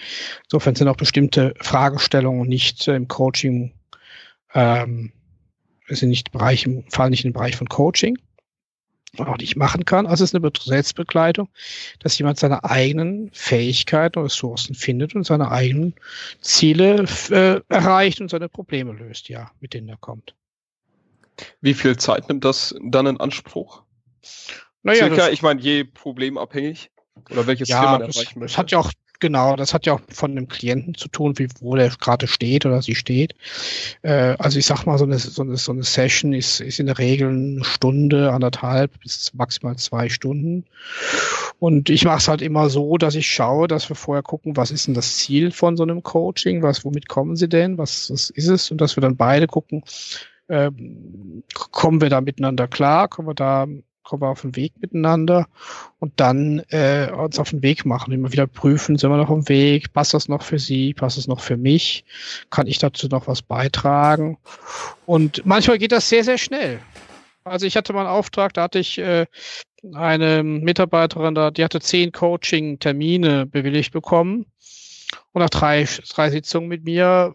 Insofern sind auch bestimmte Fragestellungen nicht äh, im Coaching, ähm, sind nicht Bereich, fallen nicht in den Bereich von Coaching. Auch nicht machen kann. Also es ist eine Selbstbegleitung, dass jemand seine eigenen Fähigkeiten und Ressourcen findet und seine eigenen Ziele äh, erreicht und seine Probleme löst, ja, mit denen er kommt. Wie viel Zeit nimmt das dann in Anspruch? Naja, Circa, das, ich meine, je problemabhängig oder welches ja, Ziel man erreichen das, möchte. Das hat ja auch Genau, das hat ja auch von dem Klienten zu tun, wie, wo der gerade steht oder sie steht. Äh, also ich sag mal, so eine, so eine, so eine Session ist, ist in der Regel eine Stunde, anderthalb bis maximal zwei Stunden. Und ich mache es halt immer so, dass ich schaue, dass wir vorher gucken, was ist denn das Ziel von so einem Coaching, was, womit kommen sie denn, was, was ist es? Und dass wir dann beide gucken, äh, kommen wir da miteinander klar, kommen wir da kommen wir auf den Weg miteinander und dann äh, uns auf den Weg machen, immer wieder prüfen, sind wir noch auf dem Weg, passt das noch für Sie, passt das noch für mich, kann ich dazu noch was beitragen, und manchmal geht das sehr, sehr schnell. Also ich hatte mal einen Auftrag, da hatte ich äh, eine Mitarbeiterin da, die hatte zehn Coaching-Termine bewilligt bekommen. Und nach drei, drei Sitzungen mit mir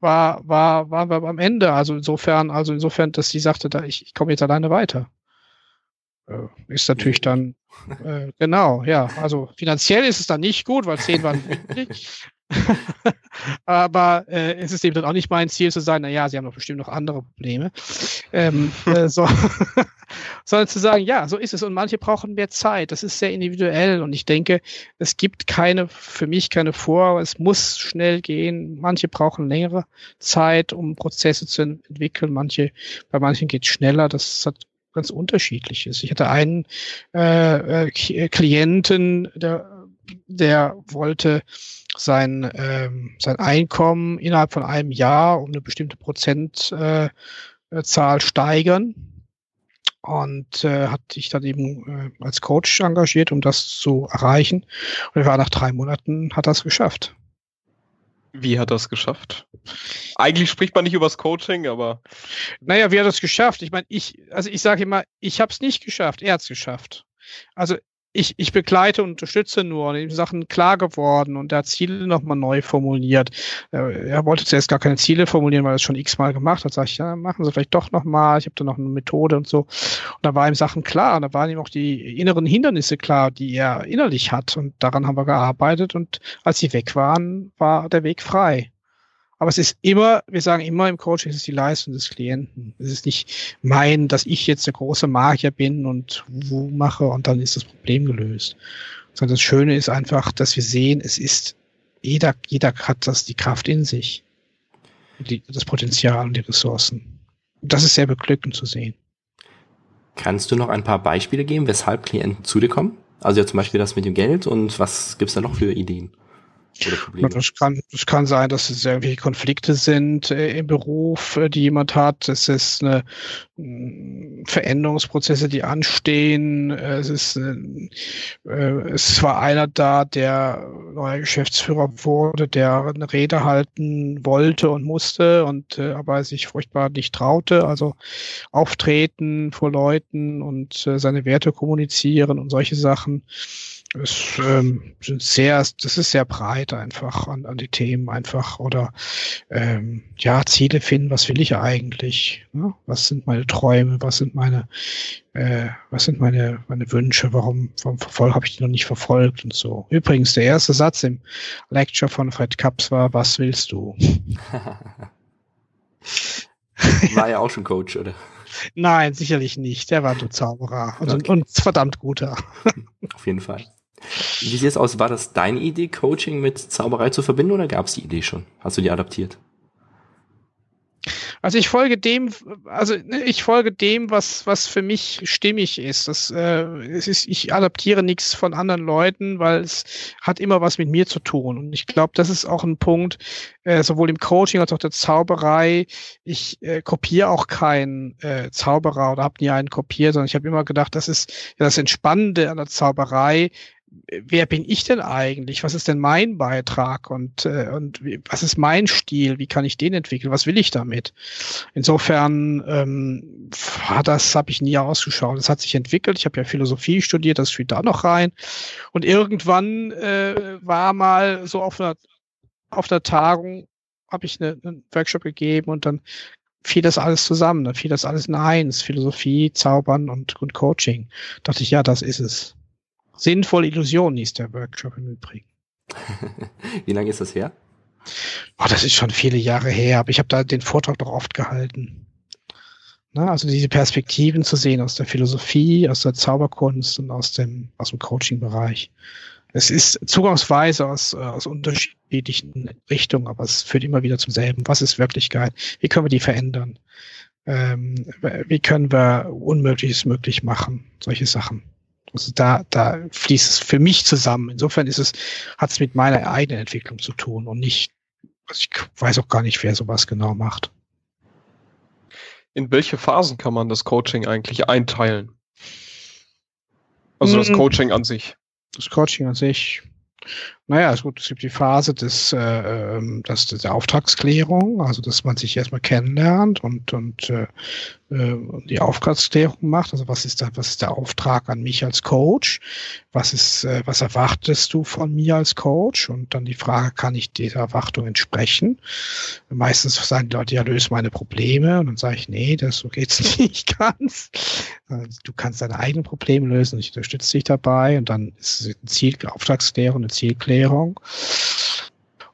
war, war, waren wir am Ende. Also insofern, also insofern, dass sie sagte, da, ich, ich komme jetzt alleine weiter. Ist natürlich dann, äh, genau, ja, also finanziell ist es dann nicht gut, weil zehn waren nicht. Aber äh, es ist eben dann auch nicht mein Ziel zu sagen, naja, sie haben doch bestimmt noch andere Probleme. Ähm, äh, so. Sondern zu sagen, ja, so ist es, und manche brauchen mehr Zeit, das ist sehr individuell, und ich denke, es gibt keine, für mich keine Vor, es muss schnell gehen, manche brauchen längere Zeit, um Prozesse zu entwickeln, manche, bei manchen geht es schneller, das hat ganz unterschiedlich ist. Ich hatte einen äh, äh, Klienten, der, der wollte sein, ähm, sein Einkommen innerhalb von einem Jahr um eine bestimmte Prozentzahl äh, steigern, und äh, hat sich dann eben äh, als Coach engagiert, um das zu erreichen. Und er war nach drei Monaten, hat das geschafft. Wie hat er es geschafft? Eigentlich spricht man nicht über das Coaching, aber... Naja, wie hat er es geschafft? Ich meine, ich, also ich sage immer, ich habe es nicht geschafft, er hat es geschafft. Also ich, ich begleite und unterstütze nur, und ihm Sachen klar geworden und er hat Ziele nochmal neu formuliert. Er wollte zuerst gar keine Ziele formulieren, weil er es schon x-mal gemacht hat. Sag ich, ja, machen Sie vielleicht doch nochmal, ich habe da noch eine Methode und so. Und da war ihm Sachen klar, und da waren ihm auch die inneren Hindernisse klar, die er innerlich hat, und daran haben wir gearbeitet, und als sie weg waren, war der Weg frei. Aber es ist immer, wir sagen immer im Coaching, es ist die Leistung des Klienten. Es ist nicht mein, dass ich jetzt der große Magier bin und wo mache und dann ist das Problem gelöst. Sondern das Schöne ist einfach, dass wir sehen, es ist, jeder, jeder hat das, die Kraft in sich. Die, das Potenzial und die Ressourcen. Und das ist sehr beglückend zu sehen. Kannst du noch ein paar Beispiele geben, weshalb Klienten zu dir kommen? Also ja, zum Beispiel das mit dem Geld, und was gibt's da noch für Ideen? Das kann, das kann sein, dass es irgendwelche Konflikte sind äh, im Beruf, äh, die jemand hat. Es ist eine mh, Veränderungsprozesse, die anstehen. Äh, es ist äh, äh, es war einer da, der neuer Geschäftsführer wurde, der eine Rede halten wollte und musste, und äh, aber sich furchtbar nicht traute. Also auftreten vor Leuten und äh, seine Werte kommunizieren und solche Sachen. Es, ähm, sind sehr, das ist sehr breit einfach an, an die Themen einfach, oder ähm, ja, Ziele finden, was will ich eigentlich, ne? Was sind meine Träume, was sind meine äh, was sind meine meine Wünsche, warum, warum verfolge, habe ich die noch nicht verfolgt und so. Übrigens, der erste Satz im Lecture von Fred Kapps war, was willst du? War ja auch schon Coach, oder? Nein, sicherlich nicht, der war nur Zauberer und, okay. Und verdammt guter. Auf jeden Fall. Wie sieht es aus? War das deine Idee, Coaching mit Zauberei zu verbinden, oder gab es die Idee schon? Hast du die adaptiert? Also ich folge dem, also ich folge dem, was was für mich stimmig ist. Das äh, es ist, ich adaptiere nichts von anderen Leuten, weil es hat immer was mit mir zu tun. Und ich glaube, das ist auch ein Punkt, äh, sowohl im Coaching als auch der Zauberei. Ich äh, kopiere auch keinen äh, Zauberer oder habe nie einen kopiert, sondern ich habe immer gedacht, das ist ja das Entspannende an der Zauberei. Wer bin ich denn eigentlich? Was ist denn mein Beitrag? Und, äh, und wie, was ist mein Stil? Wie kann ich den entwickeln? Was will ich damit? Insofern ähm, das habe ich nie ausgeschaut. Das hat sich entwickelt. Ich habe ja Philosophie studiert, das spielt da noch rein. Und irgendwann äh, war mal so auf einer, auf einer Tagung, habe ich eine, einen Workshop gegeben, und dann fiel das alles zusammen. Dann fiel das alles in eins. Philosophie, Zaubern und, und Coaching. Da dachte ich, ja, das ist es. Sinnvolle Illusion hieß der Workshop im Übrigen. Wie lange ist das her? Oh, das ist schon viele Jahre her, aber ich habe da den Vortrag doch oft gehalten. Na, also diese Perspektiven zu sehen aus der Philosophie, aus der Zauberkunst und aus dem, aus dem Coaching-Bereich. Es ist zugangsweise aus, aus unterschiedlichen Richtungen, aber es führt immer wieder zum selben. Was ist Wirklichkeit? Wie können wir die verändern? Ähm, wie können wir Unmögliches möglich machen? Solche Sachen. Also da, da fließt es für mich zusammen. Insofern ist es, hat es mit meiner eigenen Entwicklung zu tun und nicht, also ich weiß auch gar nicht, wer sowas genau macht. In welche Phasen kann man das Coaching eigentlich einteilen? Also das Coaching an sich. Das Coaching an sich. Naja, ist gut, es gibt die Phase des, äh, das, der Auftragsklärung, also dass man sich erstmal kennenlernt und, und äh, die Auftragsklärung macht. Also was ist da, was ist der Auftrag an mich als Coach? Was ist, äh, was erwartest du von mir als Coach? Und dann die Frage, kann ich dieser Erwartung entsprechen? Meistens sagen die Leute, ja, löse meine Probleme. Und dann sage ich, nee, das, so geht's nicht ganz. Du kannst deine eigenen Probleme lösen, ich unterstütze dich dabei. Und dann ist es ein Ziel, Auftragsklärung, eine Zielklärung.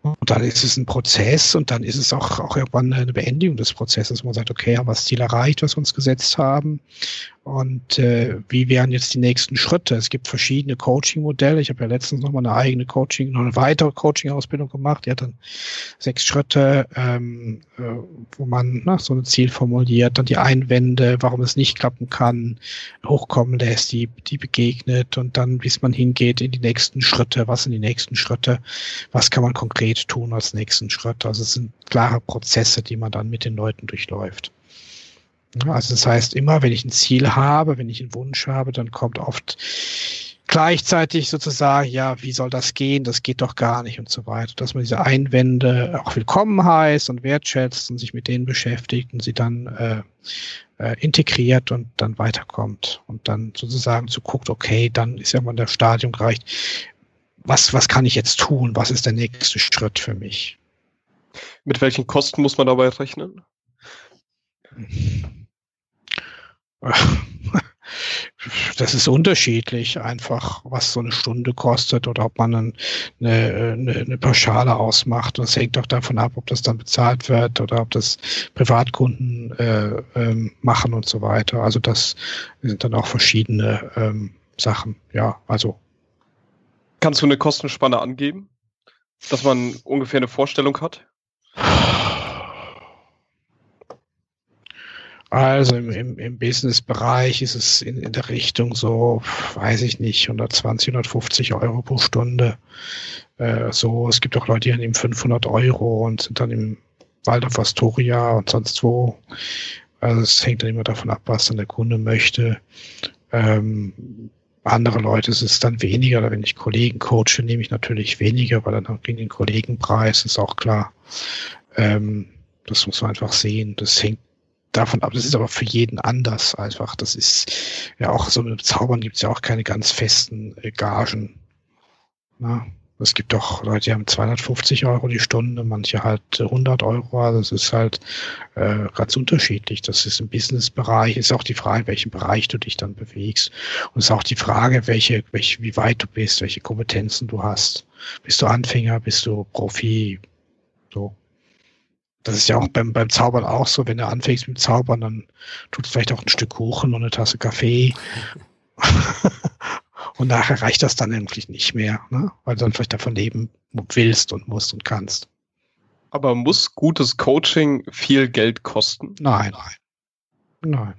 Und dann ist es ein Prozess, und dann ist es auch, auch irgendwann eine Beendigung des Prozesses, wo man sagt, okay, haben wir das Ziel erreicht, was wir uns gesetzt haben, und äh, wie wären jetzt die nächsten Schritte? Es gibt verschiedene Coaching-Modelle. Ich habe ja letztens nochmal eine eigene Coaching, noch eine weitere Coaching-Ausbildung gemacht, die hat dann sechs Schritte, ähm, äh, wo man na, so ein Ziel formuliert, dann die Einwände, warum es nicht klappen kann, hochkommen lässt, die, die begegnet, und dann, wie man hingeht in die nächsten Schritte, was sind die nächsten Schritte, was kann man konkret tun als nächsten Schritt. Also es sind klare Prozesse, die man dann mit den Leuten durchläuft. Also das heißt, immer wenn ich ein Ziel habe, wenn ich einen Wunsch habe, dann kommt oft gleichzeitig sozusagen, ja, wie soll das gehen? Das geht doch gar nicht und so weiter. Dass man diese Einwände auch willkommen heißt und wertschätzt und sich mit denen beschäftigt und sie dann äh, äh, integriert und dann weiterkommt und dann sozusagen zu guckt, okay, dann ist ja mal das Stadium gereicht. Was, was kann ich jetzt tun? Was ist der nächste Schritt für mich? Mit welchen Kosten muss man dabei rechnen? Das ist unterschiedlich, einfach was so eine Stunde kostet oder ob man eine, eine, eine Pauschale ausmacht. Das hängt auch davon ab, ob das dann bezahlt wird oder ob das Privatkunden äh, ähm, machen und so weiter. Also das sind dann auch verschiedene ähm, Sachen. Ja, also. Kannst du eine Kostenspanne angeben, dass man ungefähr eine Vorstellung hat? Also im, im, im Business-Bereich ist es in, in der Richtung so, weiß ich nicht, hundertzwanzig, hundertfünfzig Euro pro Stunde. Äh, so, es gibt auch Leute, die nehmen fünfhundert Euro und sind dann im Waldorf Astoria und sonst wo. Also es hängt dann immer davon ab, was dann der Kunde möchte. Ähm, andere Leute ist es dann weniger, oder wenn ich Kollegen coache, nehme ich natürlich weniger, weil dann gegen den Kollegenpreis, ist auch klar. Ähm, das muss man einfach sehen. Das hängt davon ab, das ist aber für jeden anders einfach. Das ist ja auch so mit Zaubern, gibt es ja auch keine ganz festen äh, Gagen. Na, es gibt doch Leute, die haben zweihundertfünfzig Euro die Stunde, manche halt hundert Euro. Also das ist halt äh, ganz unterschiedlich. Das ist im Business-Bereich, ist auch die Frage, in welchem Bereich du dich dann bewegst. Und es ist auch die Frage, welche, welche, wie weit du bist, welche Kompetenzen du hast. Bist du Anfänger, bist du Profi? So. Das ist ja auch beim, beim Zaubern auch so, wenn du anfängst mit Zaubern, dann tut es vielleicht auch ein Stück Kuchen und eine Tasse Kaffee. Und nachher reicht das dann eigentlich nicht mehr, ne? Weil du dann vielleicht davon leben willst und musst und kannst. Aber muss gutes Coaching viel Geld kosten? Nein, nein. Nein,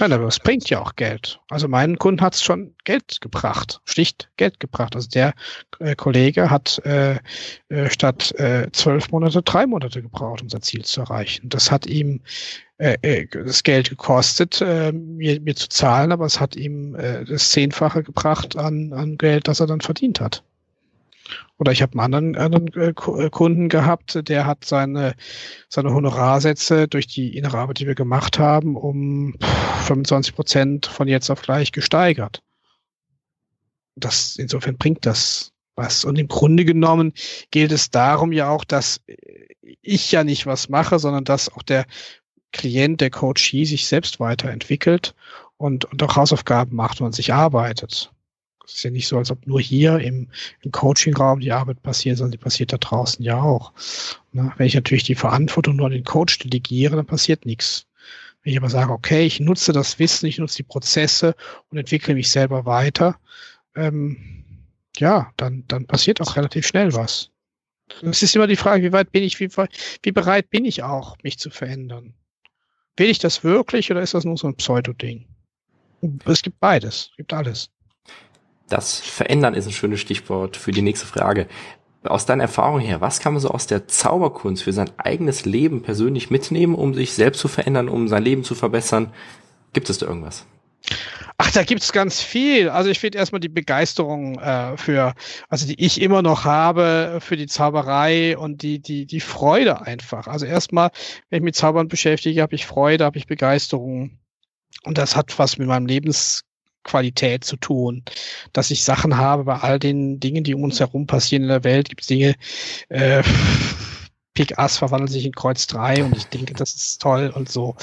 nein, aber es bringt ja auch Geld. Also meinen Kunden hat es schon Geld gebracht, schlicht Geld gebracht. Also der äh, Kollege hat äh, äh, statt zwölf äh, Monate drei Monate gebraucht, um sein Ziel zu erreichen. Das hat ihm äh, äh, das Geld gekostet, äh, mir, mir zu zahlen, aber es hat ihm äh, das Zehnfache gebracht an, an Geld, das er dann verdient hat. Oder ich habe einen anderen, anderen äh, Kunden gehabt, der hat seine, seine Honorarsätze durch die innere Arbeit, die wir gemacht haben, um fünfundzwanzig Prozent von jetzt auf gleich gesteigert. Das, insofern bringt das was. Und im Grunde genommen gilt es darum ja auch, dass ich ja nicht was mache, sondern dass auch der Klient, der Coachee, sich selbst weiterentwickelt und, und auch Hausaufgaben macht und an sich arbeitet. Es ist ja nicht so, als ob nur hier im, im Coaching-Raum die Arbeit passiert, sondern die passiert da draußen ja auch. Na, wenn ich natürlich die Verantwortung nur an den Coach delegiere, dann passiert nichts. Wenn ich aber sage, okay, ich nutze das Wissen, ich nutze die Prozesse und entwickle mich selber weiter, ähm, ja, dann, dann passiert auch relativ schnell was. Es ist immer die Frage, wie weit bin ich, wie, wie bereit bin ich auch, mich zu verändern? Will ich das wirklich oder ist das nur so ein Pseudo-Ding? Es gibt beides, es gibt alles. Das Verändern ist ein schönes Stichwort für die nächste Frage. Aus deiner Erfahrung her, was kann man so aus der Zauberkunst für sein eigenes Leben persönlich mitnehmen, um sich selbst zu verändern, um sein Leben zu verbessern? Gibt es da irgendwas? Ach, da gibt's ganz viel. Also ich finde erstmal die Begeisterung äh, für, also die ich immer noch habe für die Zauberei und die die die Freude einfach. Also erstmal, wenn ich mich mit Zaubern beschäftige, habe ich Freude, habe ich Begeisterung und das hat was mit meinem Lebens Qualität zu tun, dass ich Sachen habe bei all den Dingen, die um uns herum passieren in der Welt, gibt es Dinge, äh, Pik Ass verwandelt sich in Kreuz drei und ich denke, das ist toll und so.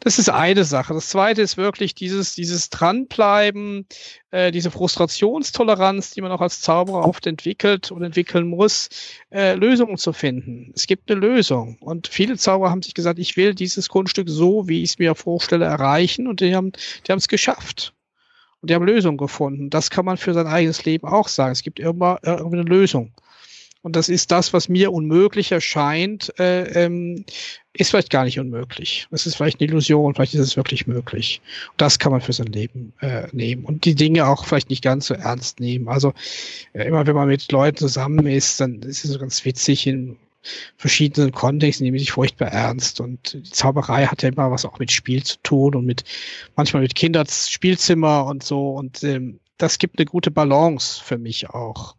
Das ist eine Sache. Das zweite ist wirklich dieses dieses Dranbleiben, äh, diese Frustrationstoleranz, die man auch als Zauberer oft entwickelt und entwickeln muss, äh, Lösungen zu finden. Es gibt eine Lösung und viele Zauberer haben sich gesagt, ich will dieses Kunststück so, wie ich es mir vorstelle, erreichen und die haben die haben es geschafft. Und die haben Lösungen gefunden. Das kann man für sein eigenes Leben auch sagen. Es gibt immer irgendwie eine Lösung. Und das ist das, was mir unmöglich erscheint, äh, ähm, ist vielleicht gar nicht unmöglich. Es ist vielleicht eine Illusion, vielleicht ist es wirklich möglich. Und das kann man für sein Leben äh, nehmen. Und die Dinge auch vielleicht nicht ganz so ernst nehmen. Also äh, immer wenn man mit Leuten zusammen ist, dann ist es so ganz witzig, in verschiedenen Kontexten nehmen sich furchtbar ernst und die Zauberei hat ja immer was auch mit Spiel zu tun und mit manchmal mit Kinderspielzimmer und so und ähm, das gibt eine gute Balance für mich auch.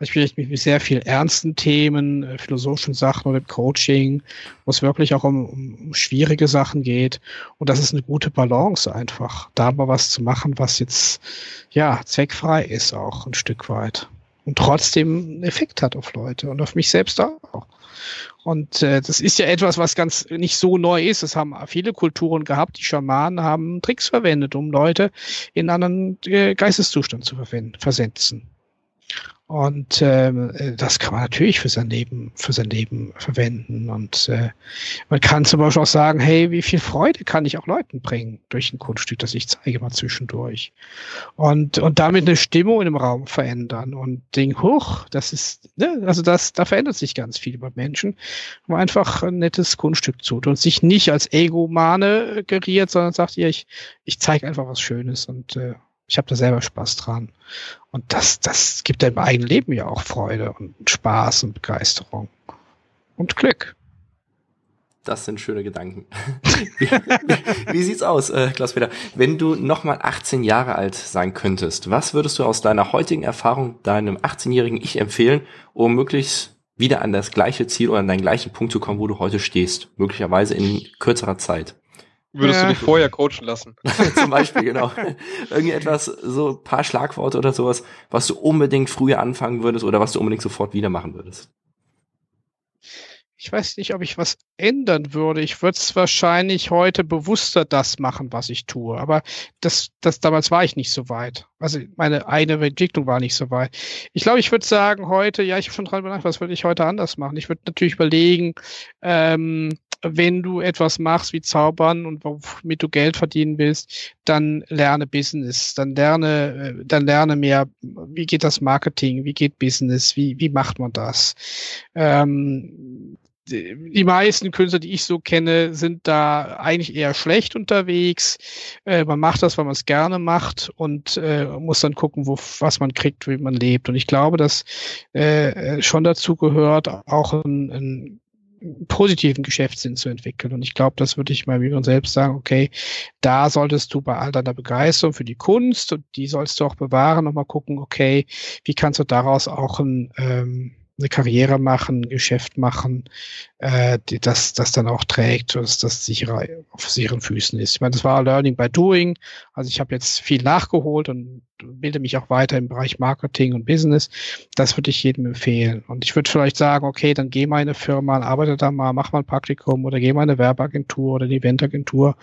Ich beschäftige mich mit sehr viel ernsten Themen, philosophischen Sachen oder im Coaching, wo es wirklich auch um, um schwierige Sachen geht. Und das ist eine gute Balance einfach, da mal was zu machen, was jetzt ja zweckfrei ist auch ein Stück weit und trotzdem einen Effekt hat auf Leute und auf mich selbst auch. Und äh, das ist ja etwas, was ganz nicht so neu ist. Das haben viele Kulturen gehabt. Die Schamanen haben Tricks verwendet, um Leute in einen anderen äh, Geisteszustand zu versetzen. Und äh, das kann man natürlich für sein Leben, für sein Leben verwenden. Und äh, man kann zum Beispiel auch sagen, hey, wie viel Freude kann ich auch Leuten bringen durch ein Kunststück, das ich zeige mal zwischendurch. Und und damit eine Stimmung in dem Raum verändern. Und den hoch, das ist, ne, also das, da verändert sich ganz viel bei Menschen, wo einfach ein nettes Kunststück tut und sich nicht als Egomane geriert, sondern sagt, ja, ich, ich zeige einfach was Schönes und äh, ich habe da selber Spaß dran. Und das, das gibt deinem eigenen Leben ja auch Freude und Spaß und Begeisterung und Glück. Das sind schöne Gedanken. wie, wie, wie sieht's aus, äh, Klaus-Peter? Wenn du nochmal achtzehn Jahre alt sein könntest, was würdest du aus deiner heutigen Erfahrung deinem achtzehnjährigen Ich empfehlen, um möglichst wieder an das gleiche Ziel oder an deinen gleichen Punkt zu kommen, wo du heute stehst? Möglicherweise in kürzerer Zeit. Würdest ja. du dich vorher coachen lassen? Zum Beispiel, genau. Irgendetwas, so ein paar Schlagworte oder sowas, was du unbedingt früher anfangen würdest oder was du unbedingt sofort wieder machen würdest. Ich weiß nicht, ob ich was ändern würde. Ich würde es wahrscheinlich heute bewusster das machen, was ich tue. Aber das, das damals war ich nicht so weit. Also meine eine Entwicklung war nicht so weit. Ich glaube, ich würde sagen heute, ja, ich habe schon dran gedacht, was würde ich heute anders machen? Ich würde natürlich überlegen, ähm, wenn du etwas machst wie Zaubern und womit du Geld verdienen willst, dann lerne Business, dann lerne, dann lerne mehr, wie geht das Marketing, wie geht Business, wie, wie macht man das? Ähm, die meisten Künstler, die ich so kenne, sind da eigentlich eher schlecht unterwegs. Äh, man macht das, weil man es gerne macht und äh, muss dann gucken, wo, was man kriegt, wie man lebt. Und ich glaube, dass äh, schon dazu gehört, auch ein, ein positiven Geschäftssinn zu entwickeln. Und ich glaube, das würde ich meinem Jüngeren selbst sagen, okay, da solltest du bei all deiner Begeisterung für die Kunst und die sollst du auch bewahren und mal gucken, okay, wie kannst du daraus auch ein, ähm, eine Karriere machen, ein Geschäft machen, äh, die, das, das dann auch trägt, dass das sicherer auf sicheren Füßen ist. Ich meine, das war Learning by Doing. Also ich habe jetzt viel nachgeholt und bilde mich auch weiter im Bereich Marketing und Business. Das würde ich jedem empfehlen. Und ich würde vielleicht sagen, okay, dann geh mal in eine Firma, arbeite da mal, mach mal ein Praktikum oder geh mal in eine Werbeagentur oder eine Eventagentur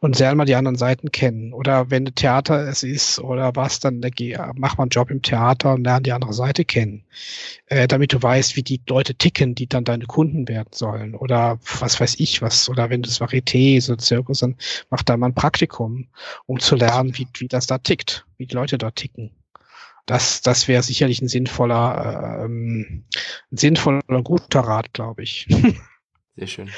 und lerne mal die anderen Seiten kennen. Oder wenn ein Theater es ist oder was, dann geh, mach mal einen Job im Theater und lerne die andere Seite kennen. Äh, damit du weißt, wie die Leute ticken, die dann deine Kunden werden sollen. Oder was weiß ich was. Oder wenn das Varieté, so Zirkus, dann mach da mal ein Praktikum, um zu lernen, wie, wie das da tickt. Wie die Leute da ticken. Das, das wäre sicherlich ein sinnvoller, ähm, ein sinnvoller oder guter Rat, glaube ich. Sehr schön.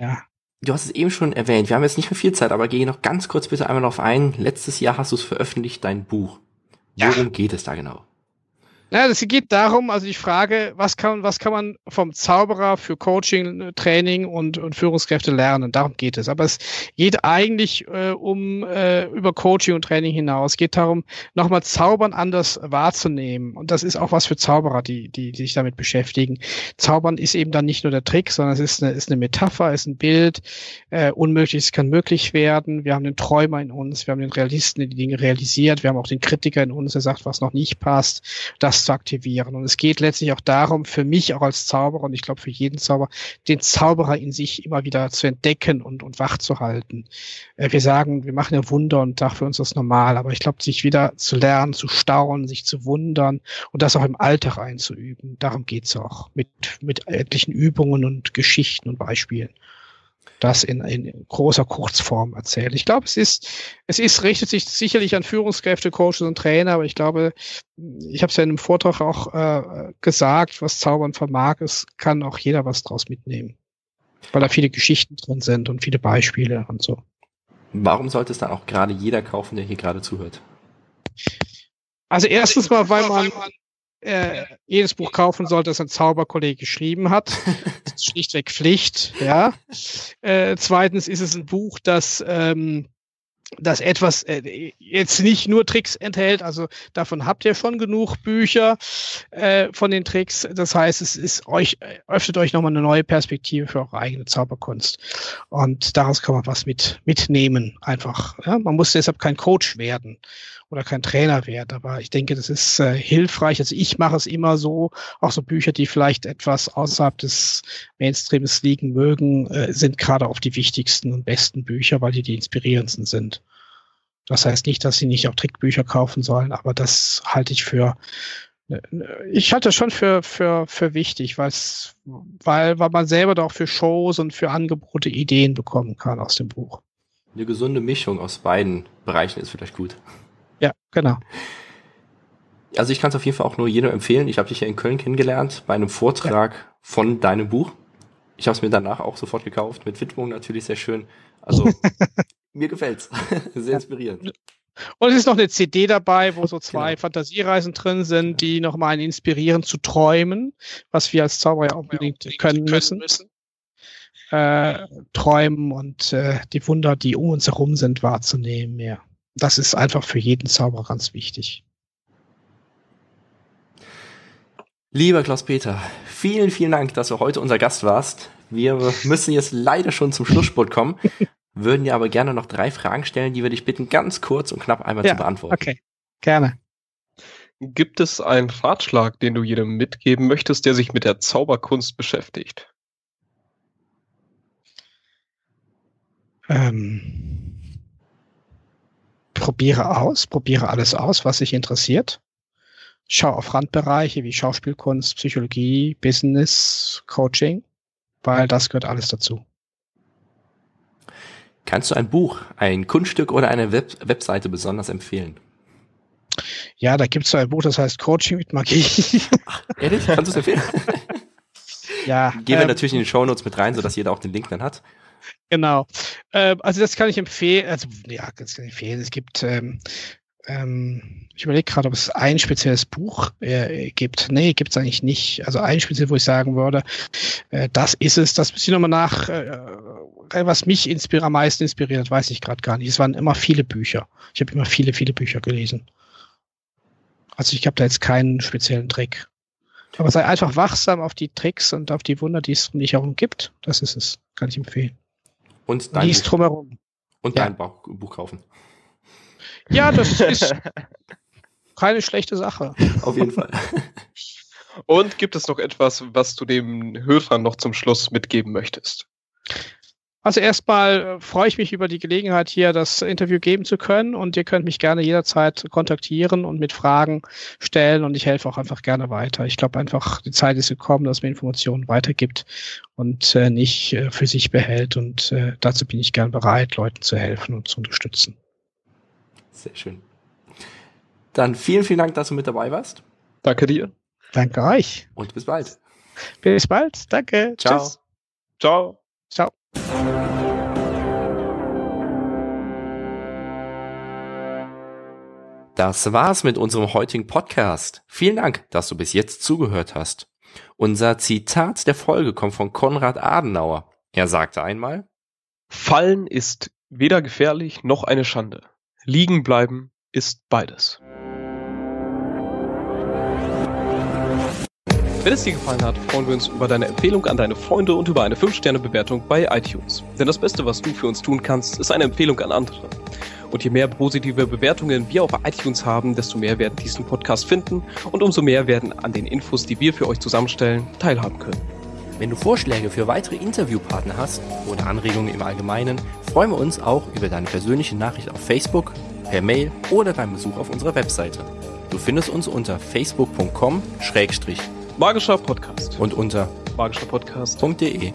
Ja. Du hast es eben schon erwähnt. Wir haben jetzt nicht mehr viel Zeit, aber gehe noch ganz kurz bitte einmal darauf ein. Letztes Jahr hast du es veröffentlicht, dein Buch. Worum ja. geht es da genau? Na, das geht darum, also die Frage, was kann, was kann man vom Zauberer für Coaching, Training und, und Führungskräfte lernen? Darum geht es. Aber es geht eigentlich äh, um äh, über Coaching und Training hinaus. Es geht darum, nochmal Zaubern anders wahrzunehmen. Und das ist auch was für Zauberer, die, die, die sich damit beschäftigen. Zaubern ist eben dann nicht nur der Trick, sondern es ist eine, ist eine Metapher, ist ein Bild. Äh, Unmögliches kann möglich werden. Wir haben den Träumer in uns, wir haben den Realisten, der die Dinge realisiert. Wir haben auch den Kritiker in uns, der sagt, was noch nicht passt. Das zu aktivieren. Und es geht letztlich auch darum, für mich auch als Zauberer und ich glaube für jeden Zauberer, den Zauberer in sich immer wieder zu entdecken und, und wach zu halten. Äh, wir sagen, wir machen ja Wunder und da für uns ist normal, aber ich glaube, sich wieder zu lernen, zu staunen, sich zu wundern und das auch im Alltag einzuüben. Darum geht es auch mit, mit etlichen Übungen und Geschichten und Beispielen. Das in, in großer Kurzform erzählt. Ich glaube, es ist, es ist, richtet sich sicherlich an Führungskräfte, Coaches und Trainer, aber ich glaube, ich habe es ja in einem Vortrag auch äh, gesagt, was Zaubern vermag, es kann auch jeder was draus mitnehmen, weil da viele Geschichten drin sind und viele Beispiele und so. Warum sollte es dann auch gerade jeder kaufen, der hier gerade zuhört? Also erstens mal, weil man Äh, jedes Buch kaufen sollte, das ein Zauberkollege geschrieben hat. Das ist schlichtweg Pflicht, ja. Äh, zweitens ist es ein Buch, das ähm, das etwas äh, jetzt nicht nur Tricks enthält, also davon habt ihr schon genug Bücher äh, von den Tricks. Das heißt, es ist euch, öffnet euch nochmal eine neue Perspektive für eure eigene Zauberkunst. Und daraus kann man was mit mitnehmen einfach. Ja? Man muss deshalb kein Coach werden oder kein Trainer werden, aber ich denke, das ist äh, hilfreich. Also ich mache es immer so, auch so Bücher, die vielleicht etwas außerhalb des Mainstreams liegen mögen, äh, sind gerade auch die wichtigsten und besten Bücher, weil die die inspirierendsten sind. Das heißt nicht, dass sie nicht auch Trickbücher kaufen sollen, aber das halte ich für, ich halte das schon für, für, für wichtig, weil, weil man selber doch für Shows und für Angebote Ideen bekommen kann aus dem Buch. Eine gesunde Mischung aus beiden Bereichen ist vielleicht gut. Ja, genau. Also ich kann es auf jeden Fall auch nur jedem empfehlen. Ich habe dich ja in Köln kennengelernt bei einem Vortrag ja. von deinem Buch. Ich habe es mir danach auch sofort gekauft, mit Widmung natürlich, sehr schön. Also mir gefällt's. Sehr inspirierend. Und es ist noch eine C D dabei, wo so zwei genau. Fantasiereisen drin sind, die nochmal einen inspirieren zu träumen, was wir als Zauberer ja unbedingt können müssen. Äh, träumen und äh, die Wunder, die um uns herum sind, wahrzunehmen. Ja. Das ist einfach für jeden Zauberer ganz wichtig. Lieber Klaus-Peter, vielen, vielen Dank, dass du heute unser Gast warst. Wir müssen jetzt leider schon zum Schlussspurt kommen, würden dir aber gerne noch drei Fragen stellen, die wir dich bitten, ganz kurz und knapp einmal ja, zu beantworten. Okay, gerne. Gibt es einen Ratschlag, den du jedem mitgeben möchtest, der sich mit der Zauberkunst beschäftigt? Ähm, probiere aus, probiere alles aus, was dich interessiert. Schau auf Randbereiche wie Schauspielkunst, Psychologie, Business, Coaching, weil das gehört alles dazu. Kannst du ein Buch, ein Kunststück oder eine Web- Webseite besonders empfehlen? Ja, da gibt es so ein Buch, das heißt Coaching mit Magie. Ach, ehrlich? Kannst du es empfehlen? Ja. Gehen wir ähm, natürlich in die Shownotes mit rein, sodass jeder auch den Link dann hat. Genau. Ähm, also das kann ich empfehlen. Also ja, das kann ich empfehlen. Es gibt... Ähm, ich überlege gerade, ob es ein spezielles Buch äh, gibt. Nee, gibt es eigentlich nicht. Also ein spezielles, wo ich sagen würde, äh, das ist es, das müsste ich nochmal nach, äh, was mich inspir- am meisten inspiriert hat, weiß ich gerade gar nicht. Es waren immer viele Bücher. Ich habe immer viele, viele Bücher gelesen. Also ich habe da jetzt keinen speziellen Trick. Aber sei einfach wachsam auf die Tricks und auf die Wunder, die es um dich herum gibt. Das ist es. Kann ich empfehlen. Und dein, Lies drumherum. Und dein ja. Buch kaufen. Ja, das ist keine schlechte Sache. Auf jeden Fall. Und gibt es noch etwas, was du dem Hörern noch zum Schluss mitgeben möchtest? Also erstmal freue ich mich über die Gelegenheit, hier das Interview geben zu können. Und ihr könnt mich gerne jederzeit kontaktieren und mit Fragen stellen. Und ich helfe auch einfach gerne weiter. Ich glaube einfach, die Zeit ist gekommen, dass man Informationen weitergibt und äh, nicht äh, für sich behält. Und äh, dazu bin ich gern bereit, Leuten zu helfen und zu unterstützen. Sehr schön. Dann vielen, vielen Dank, dass du mit dabei warst. Danke dir. Danke euch. Und bis bald. Bis bald. Danke. Ciao. Tschüss. Ciao. Ciao. Das war's mit unserem heutigen Podcast. Vielen Dank, dass du bis jetzt zugehört hast. Unser Zitat der Folge kommt von Konrad Adenauer. Er sagte einmal: Fallen ist weder gefährlich noch eine Schande. Liegen bleiben ist beides. Wenn es dir gefallen hat, freuen wir uns über deine Empfehlung an deine Freunde und über eine fünf Sterne Bewertung bei iTunes. Denn das Beste, was du für uns tun kannst, ist eine Empfehlung an andere. Und je mehr positive Bewertungen wir auf iTunes haben, desto mehr werden diesen Podcast finden und umso mehr werden an den Infos, die wir für euch zusammenstellen, teilhaben können. Wenn du Vorschläge für weitere Interviewpartner hast oder Anregungen im Allgemeinen, freuen wir uns auch über deine persönliche Nachricht auf Facebook, per Mail oder beim Besuch auf unserer Webseite. Du findest uns unter facebook punkt com schrägstrich magischer Podcast und unter magischerpodcast punkt de.